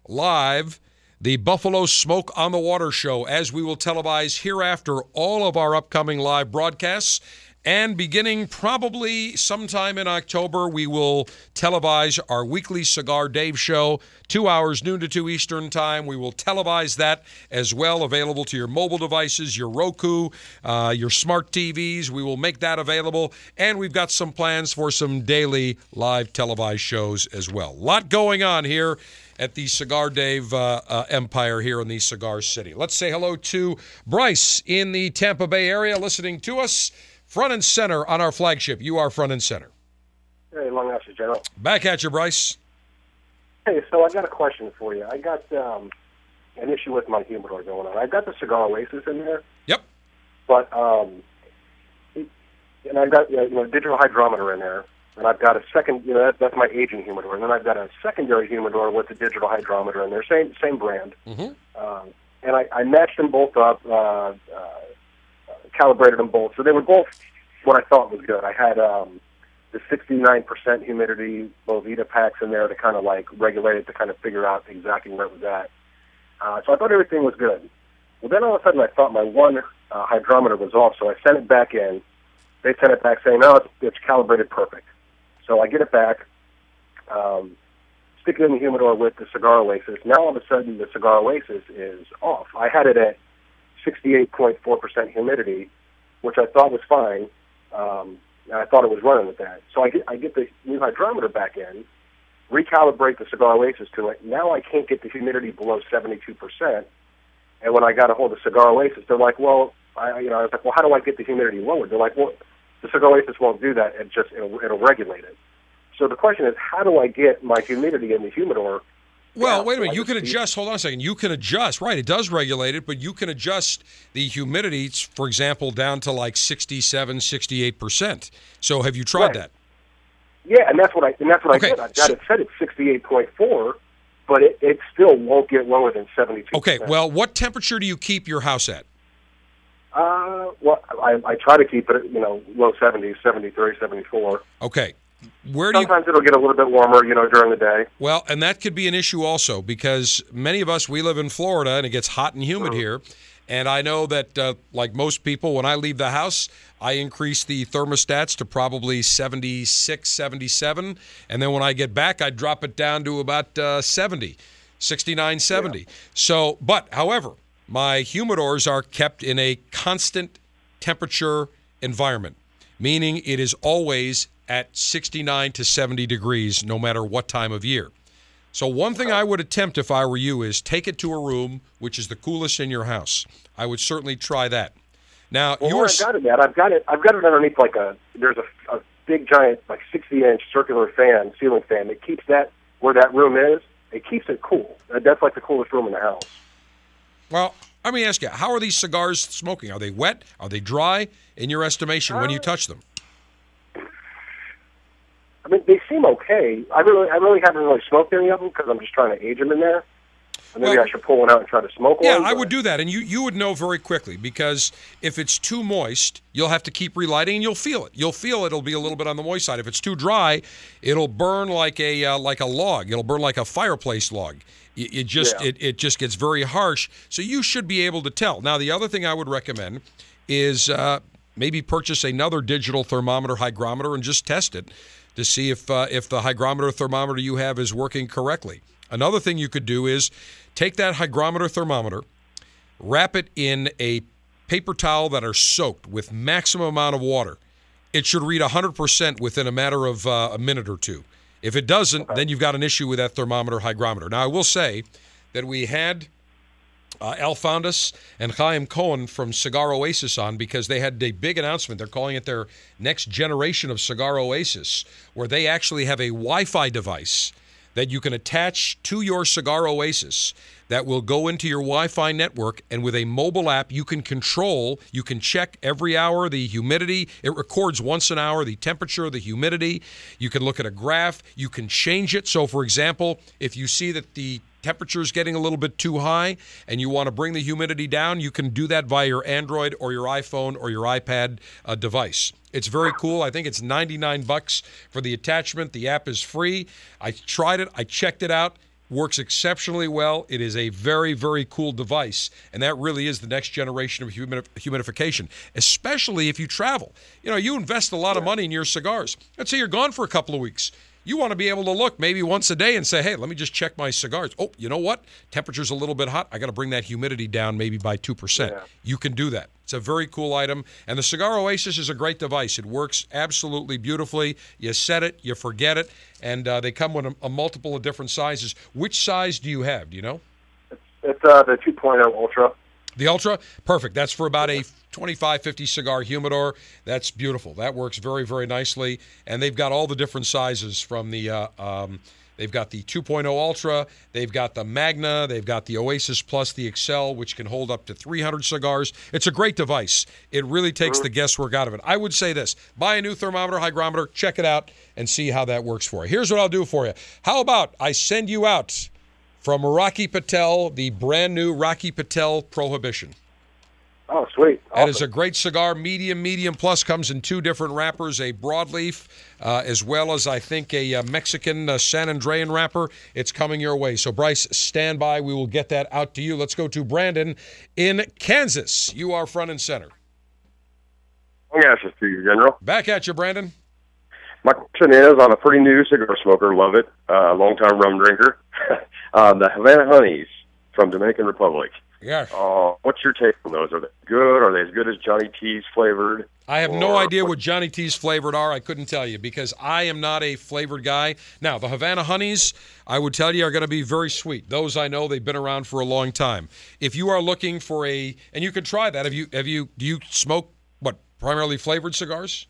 live the Buffalo Smoke on the Water show, as we will televise hereafter all of our upcoming live broadcasts. And beginning probably sometime in October, we will televise our weekly Cigar Dave show, two hours, noon to two Eastern time. We will televise that as well, available to your mobile devices, your Roku, uh, your smart T Vs. We will make that available. And we've got some plans for some daily live televised shows as well. A lot going on here at the Cigar Dave uh, uh, Empire here in the Cigar City. Let's say hello to Bryce in the Tampa Bay area listening to us. Front and center on our flagship. You are front and center. Hey, long after, General. Back at you, Bryce. Hey, so I got a question for you. I got um, an issue with my humidor going on. I've got the Cigar Oasis in there. Yep. But, um, it, and I've got, you know, a digital hydrometer in there, and I've got a second, you know, that, that's my aging humidor, and then I've got a secondary humidor with a digital hydrometer in there, same same brand. Mm-hmm. Um, and I, I matched them both up, uh, uh calibrated them both. So they were both what I thought was good. I had um, the sixty-nine percent humidity Levita packs in there to kind of like regulate it to kind of figure out exactly where it was at. Uh, so I thought everything was good. Well, then all of a sudden I thought my one uh, hydrometer was off, so I sent it back in. They sent it back saying, no, it's, it's calibrated perfect. So I get it back, um, stick it in the humidor with the Cigar Oasis. Now all of a sudden the Cigar Oasis is off. I had it at sixty-eight point four percent humidity, which I thought was fine, um, and I thought it was running with that. So I get, I get the new hydrometer back in, recalibrate the Cigar Oasis to it. Now I can't get the humidity below seventy-two percent, and when I got a hold of Cigar Oasis, they're like, well, I, you know, I was like, well, how do I get the humidity lower? They're like, well, the Cigar Oasis won't do that. It just, it'll, it'll regulate it. So the question is, how do I get my humidity in the humidor? Well, wait a minute. You can adjust. Hold on a second. You can adjust. Right. It does regulate it, but you can adjust the humidity, for example, down to like sixty-seven, sixty-eight percent. So have you tried right. that? Yeah, and that's what I and that's what okay. I did. I got so, it set at sixty-eight point four, but it, it still won't get lower than seventy-two percent. Okay. Well, what temperature do you keep your house at? Uh, well, I, I try to keep it, you know, low seventies, seventy-three, seventy-four. Okay. Where do Sometimes you... it'll get a little bit warmer, you know, during the day. Well, and that could be an issue also, because many of us, we live in Florida, and it gets hot and humid mm-hmm. here. And I know that, uh, like most people, when I leave the house, I increase the thermostats to probably seventy-six, seventy-seven. And then when I get back, I drop it down to about uh, seventy, sixty-nine, seventy. Yeah. So, but, however, my humidors are kept in a constant temperature environment, meaning it is always at sixty-nine to seventy degrees no matter what time of year. So one thing I would attempt if I were you is take it to a room which is the coolest in your house. I would certainly try that. Now, well, yours... I've got it, Matt. I've got it. I've got it underneath like a there's a, a big giant like sixty inch circular fan, ceiling fan that keeps that where that room is. It keeps it cool. That's like the coolest room in the house. Well, let me ask you: how are these cigars smoking? Are they wet? Are they dry? In your estimation, uh, when you touch them? I mean, they seem okay. I really, I really haven't really smoked any of them because I'm just trying to age them in there. And maybe well, I should pull one out and try to smoke yeah, one. Yeah, I but... would do that, and you, you would know very quickly, because if it's too moist, you'll have to keep relighting, and you'll feel it. You'll feel it'll be a little bit on the moist side. If it's too dry, it'll burn like a uh, like a log. It'll burn like a fireplace log. It, it just yeah. it, it just gets very harsh. So you should be able to tell. Now, the other thing I would recommend is uh, maybe purchase another digital thermometer hygrometer and just test it to see if uh, if the hygrometer thermometer you have is working correctly. Another thing you could do is take that hygrometer thermometer, wrap it in a paper towel that are soaked with maximum amount of water. It should read one hundred percent within a matter of uh, a minute or two. If it doesn't, okay. then you've got an issue with that thermometer hygrometer. Now, I will say that we had uh, Al Foundas and Chaim Cohen from Cigar Oasis on because they had a big announcement. They're calling it their next generation of Cigar Oasis, where they actually have a Wi-Fi device that you can attach to your Cigar Oasis that will go into your Wi-Fi network, and with a mobile app, you can control, you can check every hour the humidity. It records once an hour the temperature, the humidity. You can look at a graph. You can change it. So, for example, if you see that the temperature is getting a little bit too high and you want to bring the humidity down, you can do that via your Android or your iPhone or your iPad uh, device. It's very cool. I think it's ninety-nine bucks for the attachment. The app is free. I tried it. I checked it out. Works exceptionally well. It is a very, very cool device, and that really is the next generation of humidif- humidification, especially if you travel. You know, you invest a lot of money in your cigars. Let's say you're gone for a couple of weeks. You want to be able to look maybe once a day and say, hey, let me just check my cigars. Oh, you know what? Temperature's a little bit hot. I got to bring that humidity down maybe by two percent. Yeah. You can do that. It's a very cool item. And the Cigar Oasis is a great device. It works absolutely beautifully. You set it, you forget it, and uh, they come with a, a multiple of different sizes. Which size do you have? Do you know? It's, it's uh, the two point oh Ultra. The Ultra? Perfect. That's for about a twenty-five, fifty cigar humidor. That's beautiful. That works very, very nicely. And they've got all the different sizes from the, uh, um, they've got the two point oh Ultra, they've got the Magna, they've got the Oasis Plus, the Excel, which can hold up to three hundred cigars. It's a great device. It really takes the guesswork out of it. I would say this: buy a new thermometer, hygrometer, check it out, and see how that works for you. Here's what I'll do for you. How about I send you out from Rocky Patel, the brand-new Rocky Patel Prohibition. Oh, sweet. Awesome. That is a great cigar. Medium, medium plus. Comes in two different wrappers, a broadleaf, uh, as well as, I think, a, a Mexican uh, San Andréan wrapper. It's coming your way. So, Bryce, stand by. We will get that out to you. Let's go to Brandon in Kansas. You are front and center. Yes, it's to you, General. Back at you, Brandon. My question is, I'm a pretty new cigar smoker. Love it. Uh, long-time rum drinker. Uh, the Havana Honeys from Dominican Republic. Yeah. Uh, what's your take on those? Are they good? Are they as good as Johnny T's flavored? I have or... no idea what Johnny T's flavored are. I couldn't tell you because I am not a flavored guy. Now, the Havana Honeys, I would tell you, are going to be very sweet. Those I know, they've been around for a long time. If you are looking for a, and you can try that. Have you? Have you? Do you smoke what primarily flavored cigars?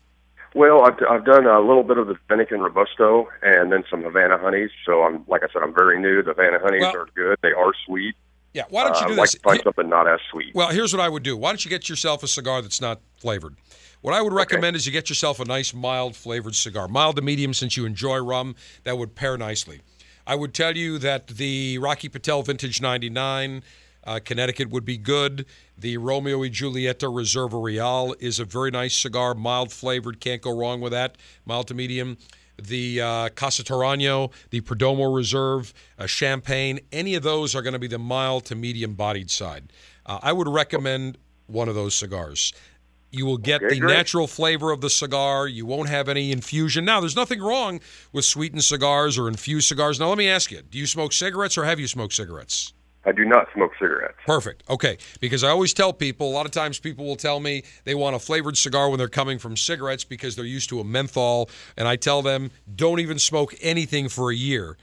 Well, I've, I've done a little bit of the Dominican Robusto and then some Havana Honeys. So, I'm like I said, I'm very new. The Havana Honeys well, are good. They are sweet. Yeah, why don't you do uh, this? I'd like to find H- something not as sweet. Well, here's what I would do. Why don't you get yourself a cigar that's not flavored? What I would recommend okay. is you get yourself a nice mild flavored cigar. Mild to medium, since you enjoy rum, that would pair nicely. I would tell you that the Rocky Patel Vintage ninety-nine... Uh, Connecticut would be good. The Romeo y Julieta Reserva Real is a very nice cigar, mild flavored. Can't go wrong with that. Mild to medium. the uh, Casa Torano, the Perdomo Reserve, uh, Champagne, any of those are going to be the mild to medium-bodied side. Uh, I would recommend one of those cigars. You will get okay, the great. natural flavor of the cigar. You won't have any infusion. Now, there's nothing wrong with sweetened cigars or infused cigars. Now, let me ask you, do you smoke cigarettes or have you smoked cigarettes? I do not smoke cigarettes. Perfect. Okay. Because I always tell people, a lot of times people will tell me they want a flavored cigar when they're coming from cigarettes because they're used to a menthol. And I tell them, don't even smoke anything for a year.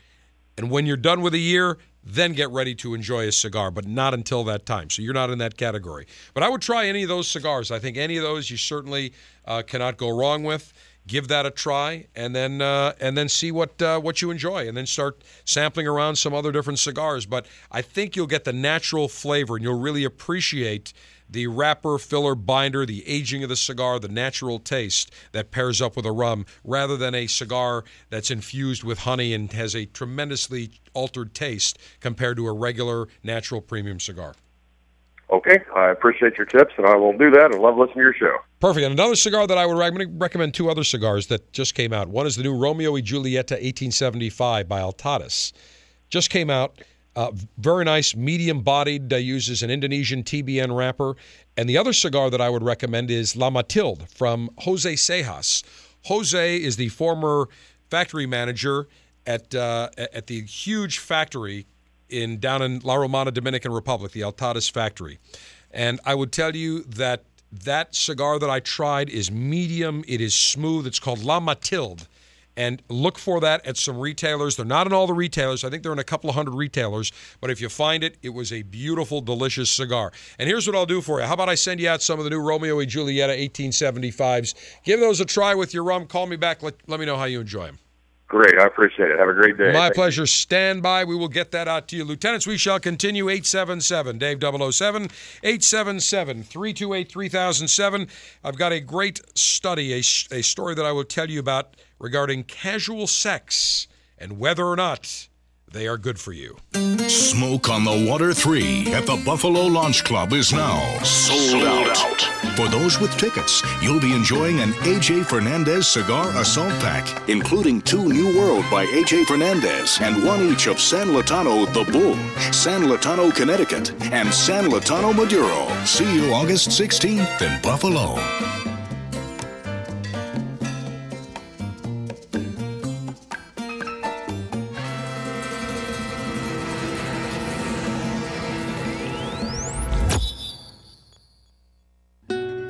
And when you're done with a year, then get ready to enjoy a cigar, but not until that time. So you're not in that category. But I would try any of those cigars. I think any of those you certainly uh, cannot go wrong with. Give that a try, and then uh, and then see what uh, what you enjoy, and then start sampling around some other different cigars. But I think you'll get the natural flavor, and you'll really appreciate the wrapper, filler, binder, the aging of the cigar, the natural taste that pairs up with a rum, rather than a cigar that's infused with honey and has a tremendously altered taste compared to a regular natural premium cigar. Okay, I appreciate your tips, and I will do that. I love listening to your show. Perfect. And another cigar that I would recommend, recommend two other cigars that just came out. One is the new Romeo y Julieta eighteen seventy-five by Altadis. Just came out. Uh, very nice, medium-bodied, uh, uses an Indonesian T B N wrapper. And the other cigar that I would recommend is La Matilde from Jose Sejas. Jose is the former factory manager at uh, at the huge factory in down in La Romana, Dominican Republic, the Altadis factory. And I would tell you that that cigar that I tried is medium. It is smooth. It's called La Matilde. And look for that at some retailers. They're not in all the retailers. I think they're in a couple of hundred retailers. But if you find it, it was a beautiful, delicious cigar. And here's what I'll do for you. How about I send you out some of the new Romeo y Julieta eighteen seventy-fives? Give those a try with your rum. Call me back. Let, let me know how you enjoy them. Great. I appreciate it. Have a great day. My Thank pleasure. You. Stand by. We will get that out to you. Lieutenants, we shall continue. eight seven seven, Dave oh oh seven, eight seven seven, three two eight, three thousand seven. I've got a great study, a, a story that I will tell you about regarding casual sex and whether or not they are good for you. Smoke on the Water three at the Buffalo Launch Club is now sold out. out. For those with tickets, you'll be enjoying an A J Fernandez Cigar Assault Pack, including two New World by A J Fernandez and one each of San Latano The Bull, San Latano Connecticut, and San Latano Maduro. See you August sixteenth in Buffalo.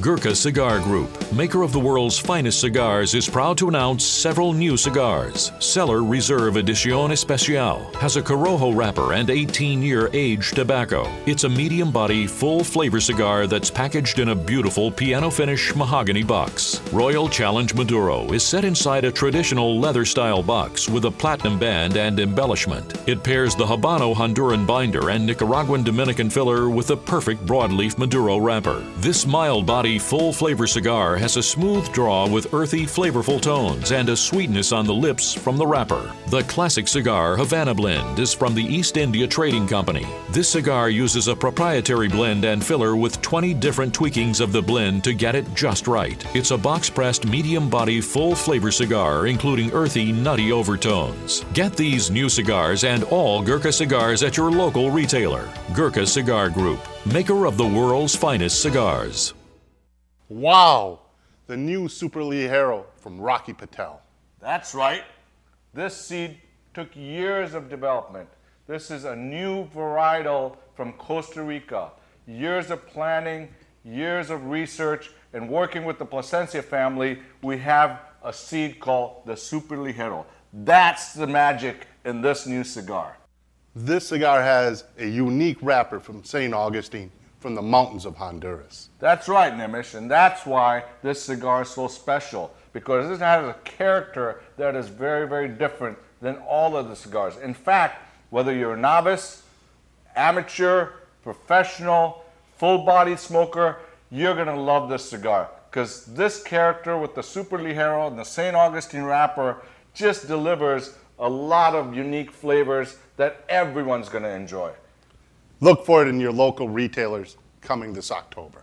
Gurkha Cigar Group, maker of the world's finest cigars, is proud to announce several new cigars. Cellar Reserve Edición Especial has a Corojo wrapper and eighteen-year aged tobacco. It's a medium-body, full-flavor cigar that's packaged in a beautiful piano-finish mahogany box. Royal Challenge Maduro is set inside a traditional leather-style box with a platinum band and embellishment. It pairs the Habano Honduran binder and Nicaraguan Dominican filler with a perfect broadleaf Maduro wrapper. This mild-body body, full flavor cigar has a smooth draw with earthy, flavorful tones and a sweetness on the lips from the wrapper. The classic cigar Havana blend is from the East India Trading Company. This cigar uses a proprietary blend and filler with twenty different tweakings of the blend to get it just right. It's a box-pressed, medium-body, full-flavor cigar, including earthy, nutty overtones. Get these new cigars and all Gurkha cigars at your local retailer. Gurkha Cigar Group, maker of the world's finest cigars. Wow! The new Super Ligero from Rocky Patel. That's right. This seed took years of development. This is a new varietal from Costa Rica. Years of planning, years of research, and working with the Plasencia family, we have a seed called the Super Ligero. That's the magic in this new cigar. This cigar has a unique wrapper from Saint Augustine, from the mountains of Honduras. That's right, Nimish, and that's why this cigar is so special, because it has a character that is very, very different than all of the cigars. In fact, whether you're a novice, amateur, professional, full-bodied smoker, you're going to love this cigar, because this character with the Super Ligero and the Saint Augustine wrapper just delivers a lot of unique flavors that everyone's going to enjoy. Look for it in your local retailers coming this October.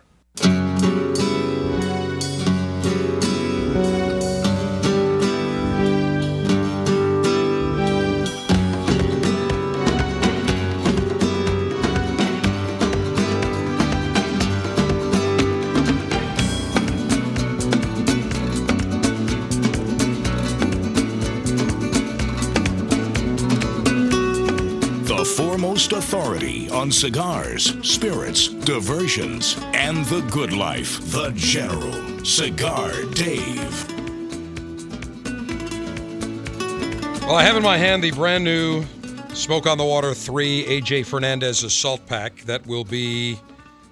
Authority on cigars, spirits, diversions, and the good life. The General Cigar Dave. Well, I have in my hand the brand new Smoke on the Water three A J Fernandez Assault Pack that will be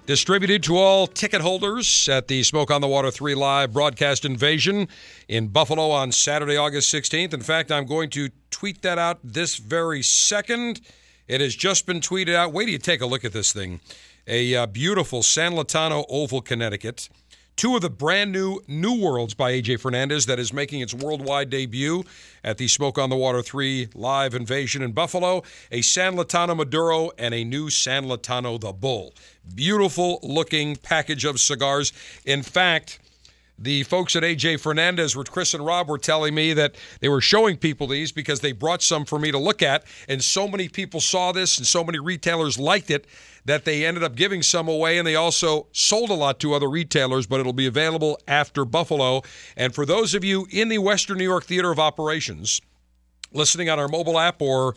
distributed to all ticket holders at the Smoke on the Water three Live Broadcast Invasion in Buffalo on Saturday, August sixteenth. In fact, I'm going to tweet that out this very second. It has just been tweeted out. Wait till you take a look at this thing. A uh, beautiful San Latano Oval, Connecticut. Two of the brand new New Worlds by A J Fernandez that is making its worldwide debut at the Smoke on the Water three Live Invasion in Buffalo. A San Latano Maduro and a new San Latano The Bull. Beautiful looking package of cigars. In fact, the folks at A J Fernandez, with Chris and Rob, were telling me that they were showing people these because they brought some for me to look at, and so many people saw this and so many retailers liked it that they ended up giving some away, and they also sold a lot to other retailers, but it'll be available after Buffalo. And for those of you in the Western New York Theater of Operations, listening on our mobile app or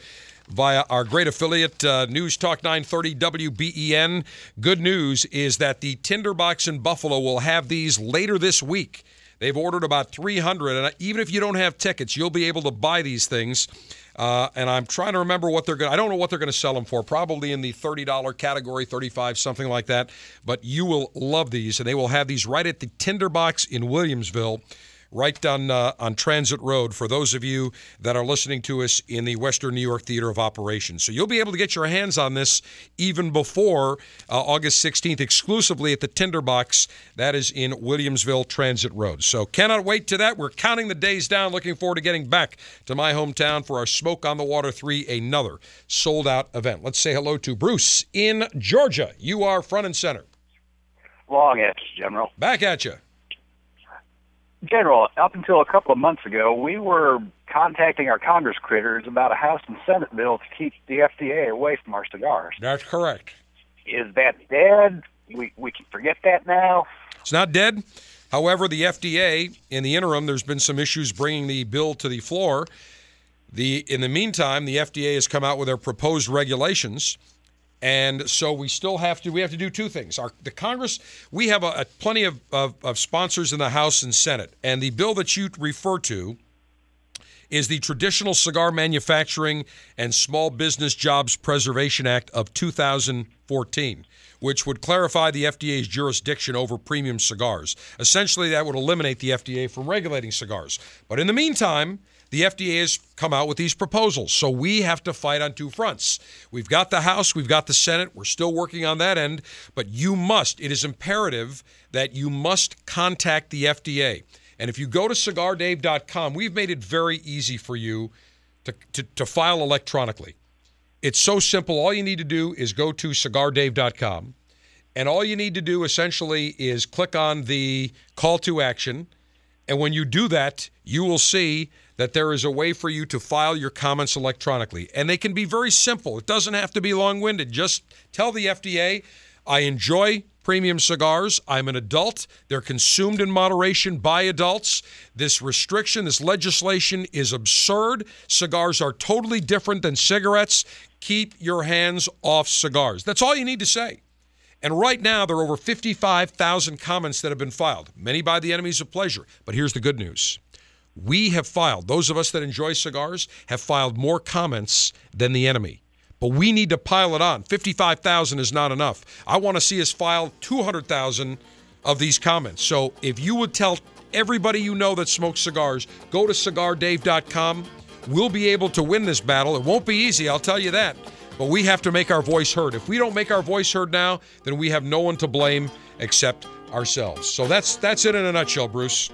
via our great affiliate, uh, News Talk nine thirty W B E N. Good news is that the Tinderbox in Buffalo will have these later this week. They've ordered about three hundred, and even if you don't have tickets, you'll be able to buy these things. Uh, and I'm trying to remember what they're going to, I don't know what they're going to sell them for, probably in the thirty dollars category, thirty-five dollars, something like that. But you will love these, and they will have these right at the Tinderbox in Williamsville, right down uh, on Transit Road for those of you that are listening to us in the Western New York Theater of Operations. So you'll be able to get your hands on this even before uh, August sixteenth, exclusively at the Tinderbox. That is in Williamsville, Transit Road. So cannot wait to that. We're counting the days down, looking forward to getting back to my hometown for our Smoke on the Water three, another sold-out event. Let's say hello to Bruce in Georgia. You are front and center. Long at you, General. Back at you. General, up until a couple of months ago, we were contacting our Congress critters about a House and Senate bill to keep the F D A away from our cigars. That's correct. Is that dead? We we can forget that now? It's not dead. However, the F D A, in the interim, there's been some issues bringing the bill to the floor. The In the meantime, the F D A has come out with their proposed regulations. And so we still have to we have to do two things. Our, the Congress, we have a, a plenty of, of, of sponsors in the House and Senate. And the bill that you refer to is the Traditional Cigar Manufacturing and Small Business Jobs Preservation Act of two thousand fourteen, which would clarify the F D A's jurisdiction over premium cigars. Essentially, that would eliminate the F D A from regulating cigars. But in the meantime, the F D A has come out with these proposals, so we have to fight on two fronts. We've got the House, we've got the Senate, we're still working on that end, but you must, it is imperative that you must contact the F D A. And if you go to Cigar Dave dot com, we've made it very easy for you to, to, to file electronically. It's so simple. All you need to do is go to Cigar Dave dot com, and all you need to do essentially is click on the call to action, and when you do that, you will see that there is a way for you to file your comments electronically. And they can be very simple. It doesn't have to be long-winded. Just tell the F D A, I enjoy premium cigars. I'm an adult. They're consumed in moderation by adults. This restriction, this legislation is absurd. Cigars are totally different than cigarettes. Keep your hands off cigars. That's all you need to say. And right now, there are over fifty-five thousand comments that have been filed, many by the enemies of pleasure. But here's the good news. We have filed, those of us that enjoy cigars, have filed more comments than the enemy. But we need to pile it on. fifty-five thousand is not enough. I want to see us file two hundred thousand of these comments. So if you would tell everybody you know that smokes cigars, go to Cigar Dave dot com. We'll be able to win this battle. It won't be easy, I'll tell you that. But we have to make our voice heard. If we don't make our voice heard now, then we have no one to blame except ourselves. So that's that's it in a nutshell, Bruce.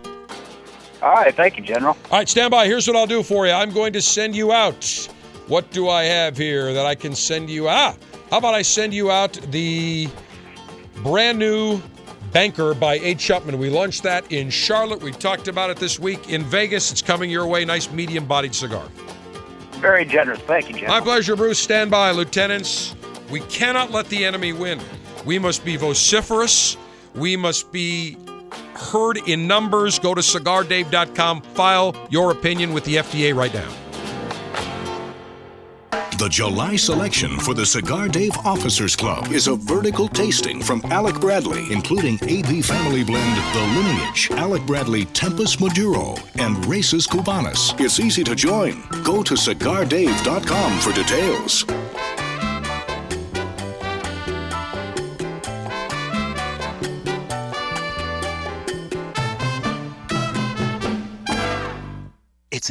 All right, thank you, General. All right, stand by. Here's what I'll do for you. I'm going to send you out. What do I have here that I can send you? Ah, how about I send you out the brand new Banker by A. Chupman. We launched that in Charlotte. We talked about it this week in Vegas. It's coming your way. Nice medium-bodied cigar. Very generous. Thank you, General. My pleasure, Bruce. Stand by, Lieutenants. We cannot let the enemy win. We must be vociferous. We must be heard in numbers. Go to Cigar Dave dot com. File your opinion with the F D A right now. The July selection for the Cigar Dave Officers Club is a vertical tasting from Alec Bradley, including A B Family Blend, The Lineage, Alec Bradley Tempest Maduro, and Races Cubanas. It's easy to join. Go to Cigar Dave dot com for details. It's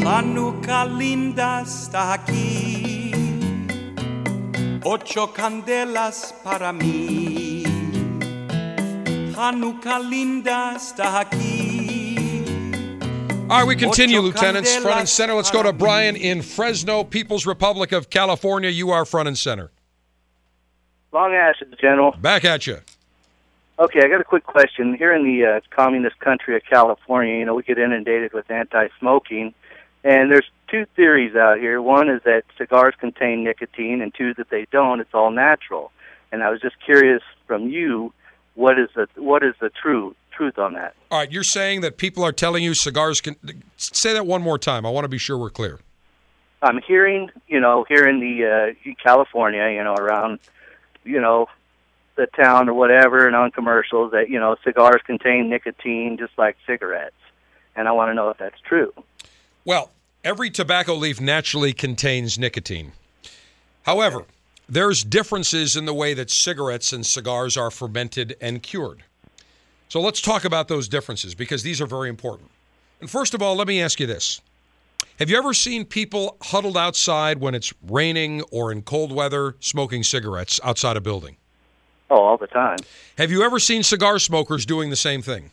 Manuca linda está aquí, ocho candelas para mí. Manuca linda está aquí. All right, we continue, Lieutenants. Front and center. Let's go to Brian in Fresno, People's Republic of California. You are front and center. Long ashes, General. Back at you. Okay, I got a quick question. Here in the uh, communist country of California, you know, we get inundated with anti-smoking. And there's two theories out here. One is that cigars contain nicotine, and two, that they don't. It's all natural. And I was just curious from you, what is the what is the true truth on that. All right, you're saying that people are telling you cigars can... Say that one more time. I want to be sure we're clear. I'm hearing, you know, here in the uh, California, you know, around, you know, the town or whatever, and on commercials that, you know, cigars contain nicotine just like cigarettes. And I want to know if that's true. Well, every tobacco leaf naturally contains nicotine. However, there's differences in the way that cigarettes and cigars are fermented and cured. So let's talk about those differences, because these are very important. And first of all, let me ask you this. Have you ever seen people huddled outside when it's raining or in cold weather smoking cigarettes outside a building? Oh, all the time. Have you ever seen cigar smokers doing the same thing?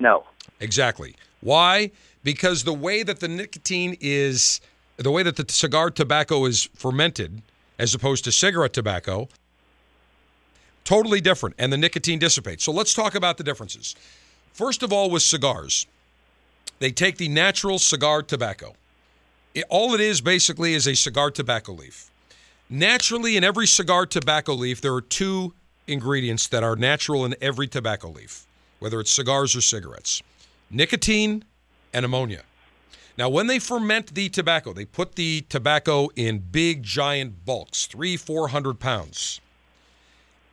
No. Exactly. Why? Because the way that the nicotine is, the way that the cigar tobacco is fermented, as opposed to cigarette tobacco, totally different, and the nicotine dissipates. So let's talk about the differences. First of all, with cigars, they take the natural cigar tobacco. It, all it is basically is a cigar tobacco leaf. Naturally, in every cigar tobacco leaf, there are two ingredients that are natural in every tobacco leaf, whether it's cigars or cigarettes: nicotine and ammonia. Now, when they ferment the tobacco, they put the tobacco in big, giant bulks, three, four hundred pounds.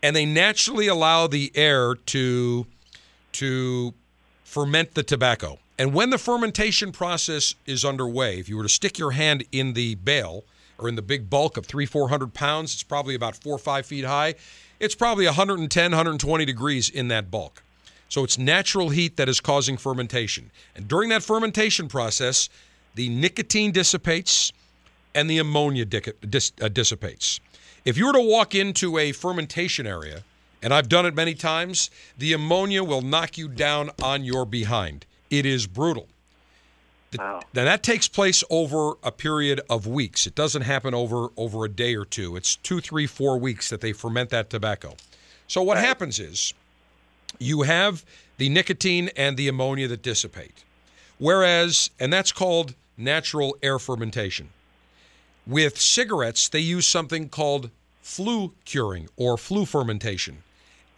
And they naturally allow the air to, to ferment the tobacco. And when the fermentation process is underway, if you were to stick your hand in the bale or in the big bulk of three, four hundred pounds, it's probably about four or five feet high. It's probably one hundred ten, one hundred twenty degrees in that bulk. So it's natural heat that is causing fermentation. And during that fermentation process, the nicotine dissipates and the ammonia dissipates. If you were to walk into a fermentation area, and I've done it many times, the ammonia will knock you down on your behind. It is brutal. Wow. Now, that takes place over a period of weeks. It doesn't happen over, over a day or two. It's two, three, four weeks that they ferment that tobacco. So what happens is, you have the nicotine and the ammonia that dissipate. Whereas, and that's called natural air fermentation. With cigarettes, they use something called flue curing or flue fermentation.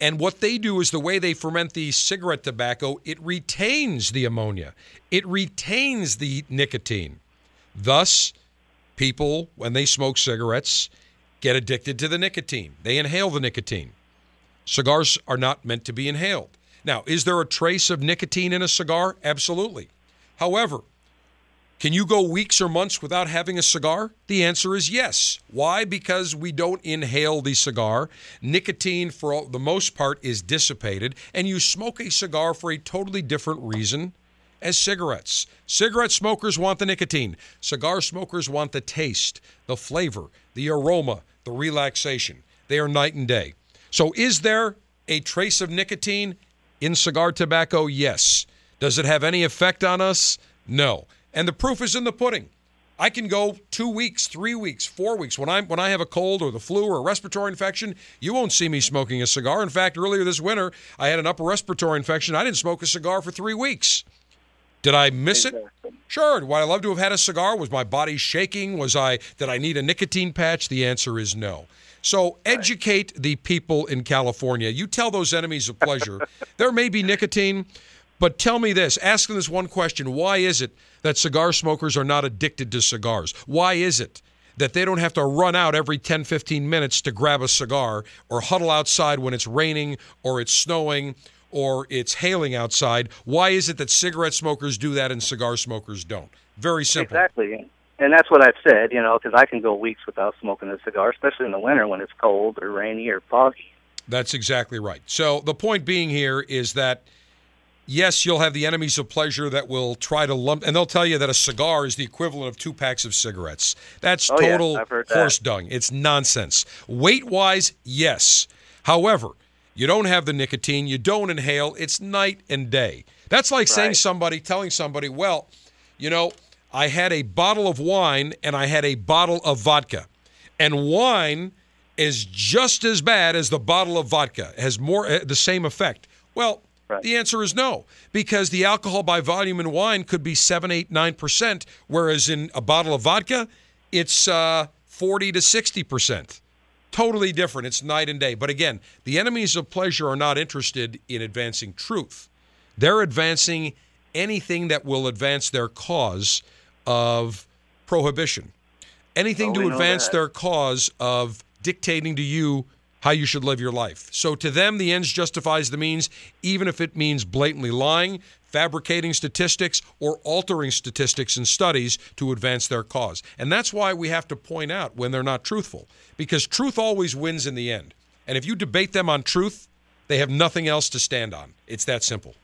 And what they do is the way they ferment the cigarette tobacco, it retains the ammonia. It retains the nicotine. Thus, people, when they smoke cigarettes, get addicted to the nicotine. They inhale the nicotine. Cigars are not meant to be inhaled. Now, is there a trace of nicotine in a cigar? Absolutely. However, can you go weeks or months without having a cigar? The answer is yes. Why? Because we don't inhale the cigar. Nicotine, for the most part, is dissipated, and you smoke a cigar for a totally different reason as cigarettes. Cigarette smokers want the nicotine. Cigar smokers want the taste, the flavor, the aroma, the relaxation. They are night and day. So is there a trace of nicotine in cigar tobacco? Yes. Does it have any effect on us? No. And the proof is in the pudding. I can go two weeks, three weeks, four weeks. When I when I have a cold or the flu or a respiratory infection, you won't see me smoking a cigar. In fact, earlier this winter, I had an upper respiratory infection. I didn't smoke a cigar for three weeks. Did I miss it? Sure. Would I love to have had a cigar? Was my body shaking? Was I? Did I need a nicotine patch? The answer is no. So educate the people in California. You tell those enemies of pleasure, there may be nicotine, but tell me this. Ask them this one question. Why is it that cigar smokers are not addicted to cigars? Why is it that they don't have to run out every ten, fifteen minutes to grab a cigar or huddle outside when it's raining or it's snowing or it's hailing outside? Why is it that cigarette smokers do that and cigar smokers don't? Very simple. Exactly. And that's what I've said, you know, because I can go weeks without smoking a cigar, especially in the winter when it's cold or rainy or foggy. That's exactly right. So the point being here is that, yes, you'll have the enemies of pleasure that will try to lump, and they'll tell you that a cigar is the equivalent of two packs of cigarettes. That's oh, total yeah, I've heard that. Horse dung. It's nonsense. Weight-wise, yes. However, you don't have the nicotine. You don't inhale. It's night and day. That's like right. saying somebody, telling somebody, well, you know, I had a bottle of wine and I had a bottle of vodka. And wine is just as bad as the bottle of vodka. It has more uh, the same effect. Well, right. the answer is no, because the alcohol by volume in wine could be seven, eight, nine percent, whereas in a bottle of vodka, it's uh, forty to sixty percent. totally different. It's night and day. But again, the enemies of pleasure are not interested in advancing truth. They're advancing anything that will advance their cause of prohibition, anything well, to advance their cause of dictating to you how you should live your life. So to them, the ends justifies the means, even if it means blatantly lying, fabricating statistics, or altering statistics and studies to advance their cause. And that's why we have to point out when they're not truthful, because truth always wins in the end. And if you debate them on truth, they have nothing else to stand on. It's that simple.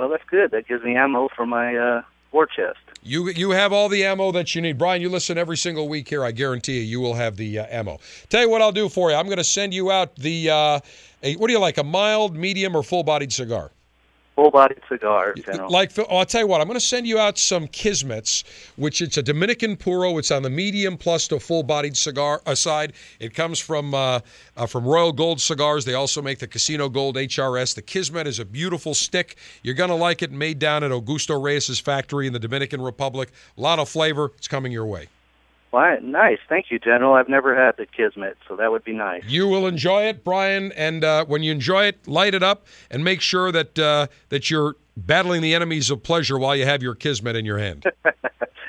Well, that's good. That gives me ammo for my uh, war chest. You you have all the ammo that you need. Brian, you listen every single week here. I guarantee you, you will have the uh, ammo. Tell you what I'll do for you. I'm going to send you out the, uh, a, what do you like, a mild, medium, or full-bodied cigar? Full-bodied cigar. General. Like, oh, I'll tell you what, I'm going to send you out some Kismets, which it's a Dominican Puro. It's on the medium plus to full-bodied cigar side. It comes from uh, uh, from Royal Gold Cigars. They also make the Casino Gold H R S. The Kismet is a beautiful stick. You're going to like it, made down at Augusto Reyes' factory in the Dominican Republic. A lot of flavor. It's coming your way. Well, nice. Thank you, General. I've never had the Kismet, so that would be nice. You will enjoy it, Brian, and uh, when you enjoy it, light it up and make sure that uh, that you're battling the enemies of pleasure while you have your Kismet in your hand.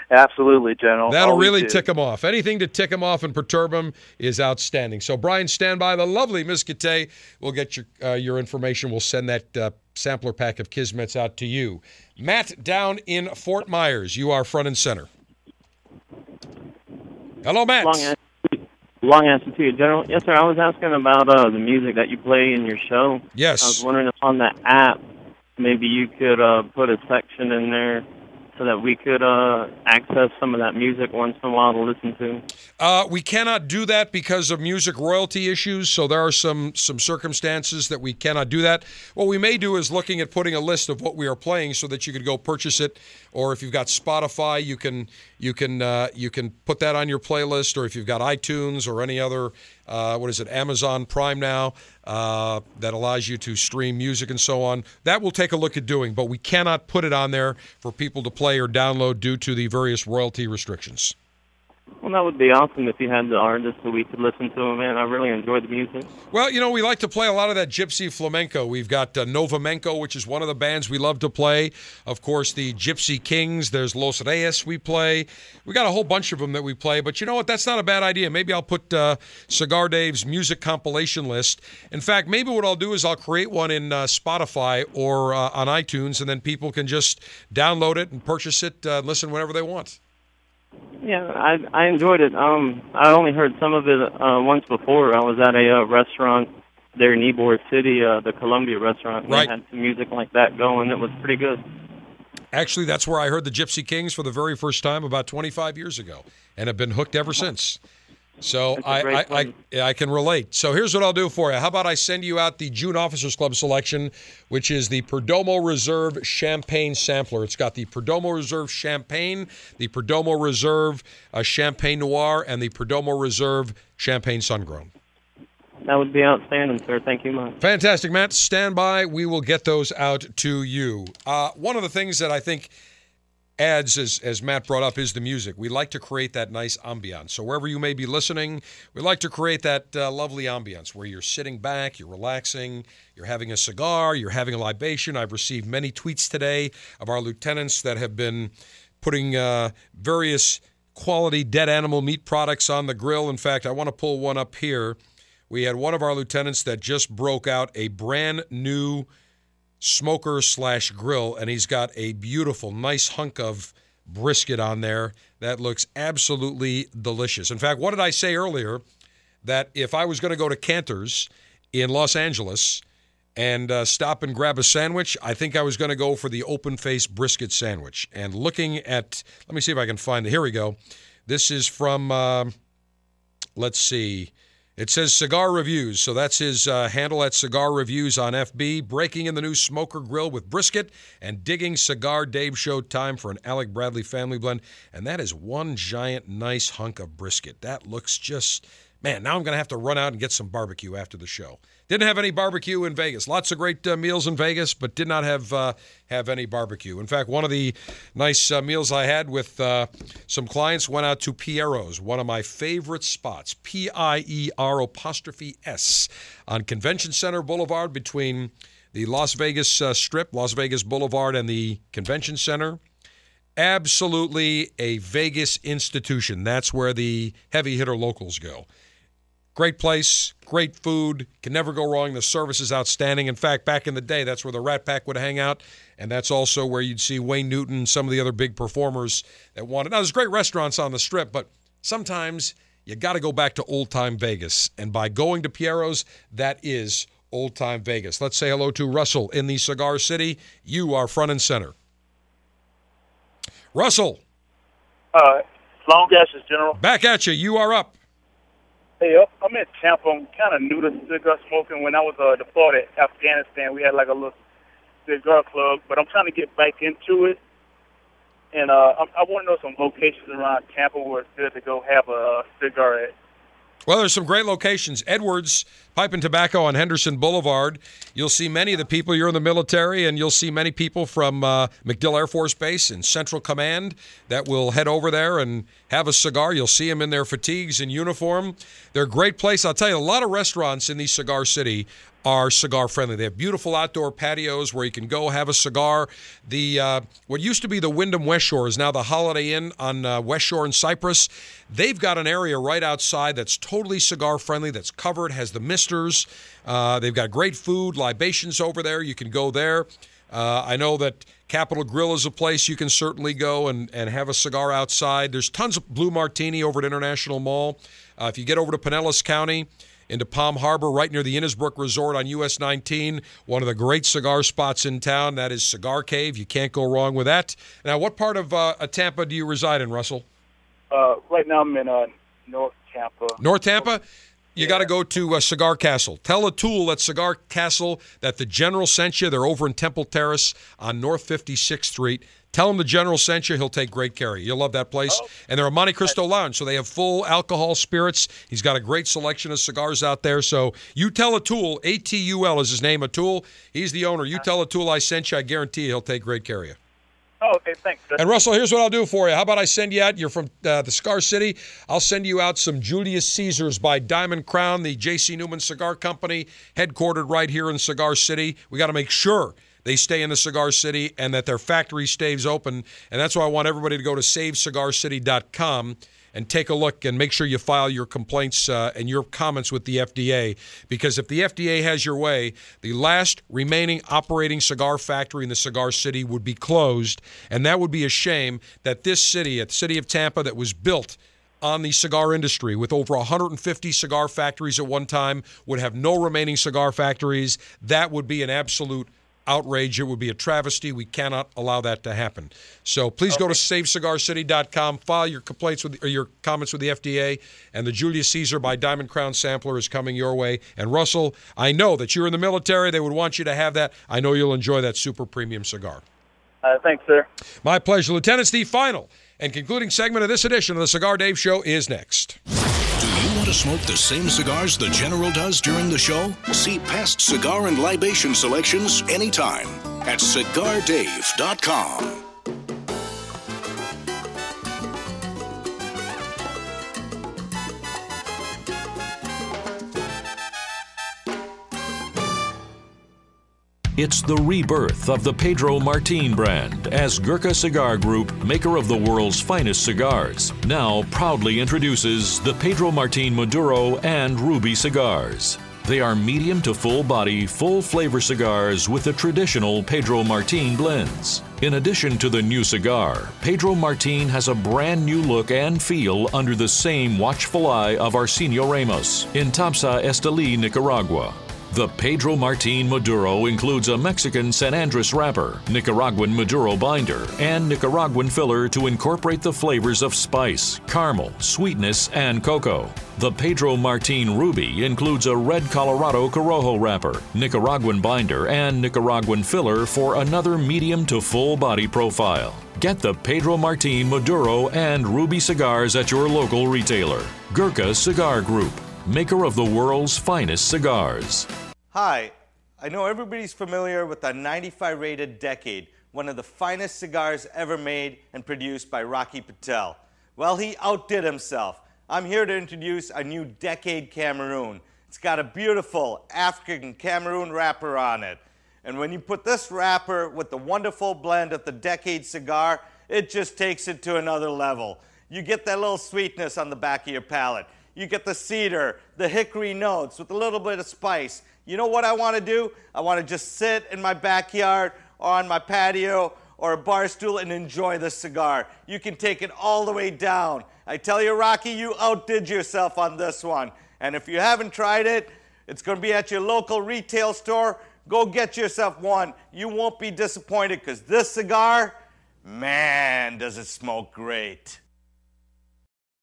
Absolutely, General. That'll Always really do. tick them off. Anything to tick them off and perturb them is outstanding. So, Brian, stand by. The lovely Miz Kate will get your, uh, your information. We'll send that uh, sampler pack of Kismets out to you. Matt, down in Fort Myers, you are front and center. Hello, Matt. Long answer, long answer to you, General. Yes, sir. I was asking about uh, the music that you play in your show. Yes. I was wondering if on the app, maybe you could uh, put a section in there so that we could uh, access some of that music once in a while to listen to. Uh, we cannot do that because of music royalty issues, so there are some, some circumstances that we cannot do that. What we may do is looking at putting a list of what we are playing so that you could go purchase it, or if you've got Spotify, you can you can, uh, you can put that on your playlist, or if you've got iTunes or any other, uh, what is it, Amazon Prime now, uh, that allows you to stream music and so on. That we'll take a look at doing, but we cannot put it on there for people to play or download due to the various royalty restrictions. Well, that would be awesome if you had the artists so we could listen to them, man. I really enjoy the music. Well, you know, we like to play a lot of that gypsy flamenco. We've got uh, Novamenco, which is one of the bands we love to play. Of course, the Gypsy Kings. There's Los Reyes we play. We got a whole bunch of them that we play. But you know what? That's not a bad idea. Maybe I'll put uh, Cigar Dave's music compilation list. In fact, maybe what I'll do is I'll create one in uh, Spotify or uh, on iTunes, and then people can just download it and purchase it, uh, listen whenever they want. Yeah, I I enjoyed it. Um, I only heard some of it uh, once before. I was at a uh, restaurant there in Ybor City, uh, the Columbia restaurant. Right. They had some music like that going. It was pretty good. Actually, that's where I heard the Gypsy Kings for the very first time about twenty-five years ago, and have been hooked ever since. So I I, I I can relate. So here's what I'll do for you. How about I send you out the June Officers Club selection, which is the Perdomo Reserve Champagne Sampler. It's got the Perdomo Reserve Champagne, the Perdomo Reserve uh, Champagne Noir, and the Perdomo Reserve Champagne Sungrown. That would be outstanding, sir. Thank you much. Fantastic, Matt. Stand by. We will get those out to you. Uh, one of the things that I think adds, as as Matt brought up, is the music. We like to create that nice ambiance. So wherever you may be listening, we like to create that uh, lovely ambiance where you're sitting back, you're relaxing, you're having a cigar, you're having a libation. I've received many tweets today of our lieutenants that have been putting uh, various quality dead animal meat products on the grill. In fact, I want to pull one up here. We had one of our lieutenants that just broke out a brand new smoker slash grill, and he's got a beautiful, nice hunk of brisket on there that looks absolutely delicious. In fact, what did I say earlier? That if I was going to go to Cantor's in Los Angeles and uh, stop and grab a sandwich, I think I was going to go for the open-faced brisket sandwich. And looking at, let me see if I can find it. Here we go. This is from, uh, let's see. It says Cigar Reviews, so that's his uh, handle at Cigar Reviews on F B. Breaking in the new smoker grill with brisket and digging Cigar Dave show time for an Alec Bradley family blend. And that is one giant nice hunk of brisket. That looks just, Man, now I'm going to have to run out and get some barbecue after the show. Didn't have any barbecue in Vegas. Lots of great uh, meals in Vegas, but did not have uh, have any barbecue. In fact, one of the nice uh, meals I had with uh, some clients went out to Piero's, one of my favorite spots, P I E R apostrophe S, on Convention Center Boulevard between the Las Vegas uh, Strip, Las Vegas Boulevard, and the Convention Center. Absolutely a Vegas institution. That's where the heavy hitter locals go. Great place, great food, can never go wrong. The service is outstanding. In fact, back in the day, that's where the Rat Pack would hang out, and that's also where you'd see Wayne Newton and some of the other big performers that wanted. Now, there's great restaurants on the Strip, but sometimes you got to go back to old-time Vegas, and by going to Piero's, that is old-time Vegas. Let's say hello to Russell in the Cigar City. You are front and center. Russell. Uh, long ashes, General. Back at you. You are up. Hey, I'm in Tampa. I'm kind of new to cigar smoking. When I was uh, deployed to Afghanistan, we had like a little cigar club, but I'm trying to get back into it. And uh, I, I want to know some locations around Tampa where it's good to go have a cigar at. Well, there's some great locations. Edwards Pipe and Tobacco on Henderson Boulevard. You'll see many of the people. You're in the military, and you'll see many people from uh, MacDill Air Force Base and Central Command that will head over there and have a cigar. You'll see them in their fatigues and uniform. They're a great place. I'll tell you, a lot of restaurants in the Cigar City are cigar-friendly. They have beautiful outdoor patios where you can go have a cigar. The uh, what used to be the Wyndham West Shore is now the Holiday Inn on uh, West Shore in Cypress. They've got an area right outside that's totally cigar-friendly, that's covered, has the misters. Uh, they've got great food, libations over there. You can go there. Uh, I know that Capitol Grill is a place you can certainly go and, and have a cigar outside. There's tons of Blue Martini over at International Mall. Uh, if you get over to Pinellas County, into Palm Harbor, right near the Innisbrook Resort on U S nineteen, one of the great cigar spots in town. That is Cigar Cave. You can't go wrong with that. Now, what part of uh, Tampa do you reside in, Russell? Uh, right now I'm in uh, North Tampa. North Tampa? You yeah. got to go to uh, Cigar Castle. Tell Atul at Cigar Castle that the General sent you. They're over in Temple Terrace on North fifty-sixth Street. Tell him the General sent you. He'll take great care of you. You'll love that place. Oh. And they're a Monte Cristo Lounge, so they have full alcohol spirits. He's got a great selection of cigars out there. So you tell Atul, A T U L is his name, Atul. He's the owner. You tell Atul I sent you. I guarantee you he'll take great care of you. Oh, okay, thanks. And, Russell, here's what I'll do for you. How about I send you out? You're from uh, the Cigar City. I'll send you out some Julius Caesars by Diamond Crown, the J C. Newman Cigar Company, headquartered right here in Cigar City. We got to make sure they stay in the Cigar City and that their factory stays open. And that's why I want everybody to go to save cigar city dot com and take a look and make sure you file your complaints uh, and your comments with the F D A. Because if the F D A has your way, the last remaining operating cigar factory in the Cigar City would be closed. And that would be a shame that this city, the city of Tampa, that was built on the cigar industry with over one hundred fifty cigar factories at one time, would have no remaining cigar factories. That would be an absolute outrage. It would be a travesty. We cannot allow that to happen. So please okay. go to save cigar city dot com, file your complaints with or your comments with the F D A, and the Julius Caesar by Diamond Crown sampler is coming your way. And Russell, I know that you're in the military. They would want you to have that. I know you'll enjoy that super premium cigar. Uh, thanks, sir. My pleasure. Lieutenant Steve, final and concluding segment of this edition of the Cigar Dave Show is next. To smoke the same cigars the General does during the show? See past cigar and libation selections anytime at cigar dave dot com. It's the rebirth of the Pedro Martin brand as Gurkha Cigar Group, maker of the world's finest cigars, now proudly introduces the Pedro Martin Maduro and Ruby cigars. They are medium to full-body, full-flavor cigars with the traditional Pedro Martin blends. In addition to the new cigar, Pedro Martin has a brand new look and feel under the same watchful eye of Arsenio Ramos in Tampa, Esteli, Nicaragua. The Pedro Martin Maduro includes a Mexican San Andres wrapper, Nicaraguan Maduro binder, and Nicaraguan filler to incorporate the flavors of spice, caramel, sweetness, and cocoa. The Pedro Martin Ruby includes a red Colorado Corojo wrapper, Nicaraguan binder, and Nicaraguan filler for another medium to full body profile. Get the Pedro Martin Maduro and Ruby cigars at your local retailer. Gurkha Cigar Group. maker of the world's finest cigars. Hi, I know everybody's familiar with our ninety-five rated Decade, one of the finest cigars ever made and produced by Rocky Patel. Well, he outdid himself. I'm here to introduce our new Decade Cameroon. It's got a beautiful African Cameroon wrapper on it. And when you put this wrapper with the wonderful blend of the Decade cigar, it just takes it to another level. You get that little sweetness on the back of your palate. You get the cedar, the hickory notes with a little bit of spice. You know what I want to do? I want to just sit in my backyard or on my patio or a bar stool and enjoy this cigar. You can take it all the way down. I tell you, Rocky, you outdid yourself on this one. And if you haven't tried it, it's going to be at your local retail store. Go get yourself one. You won't be disappointed because this cigar, man, does it smoke great.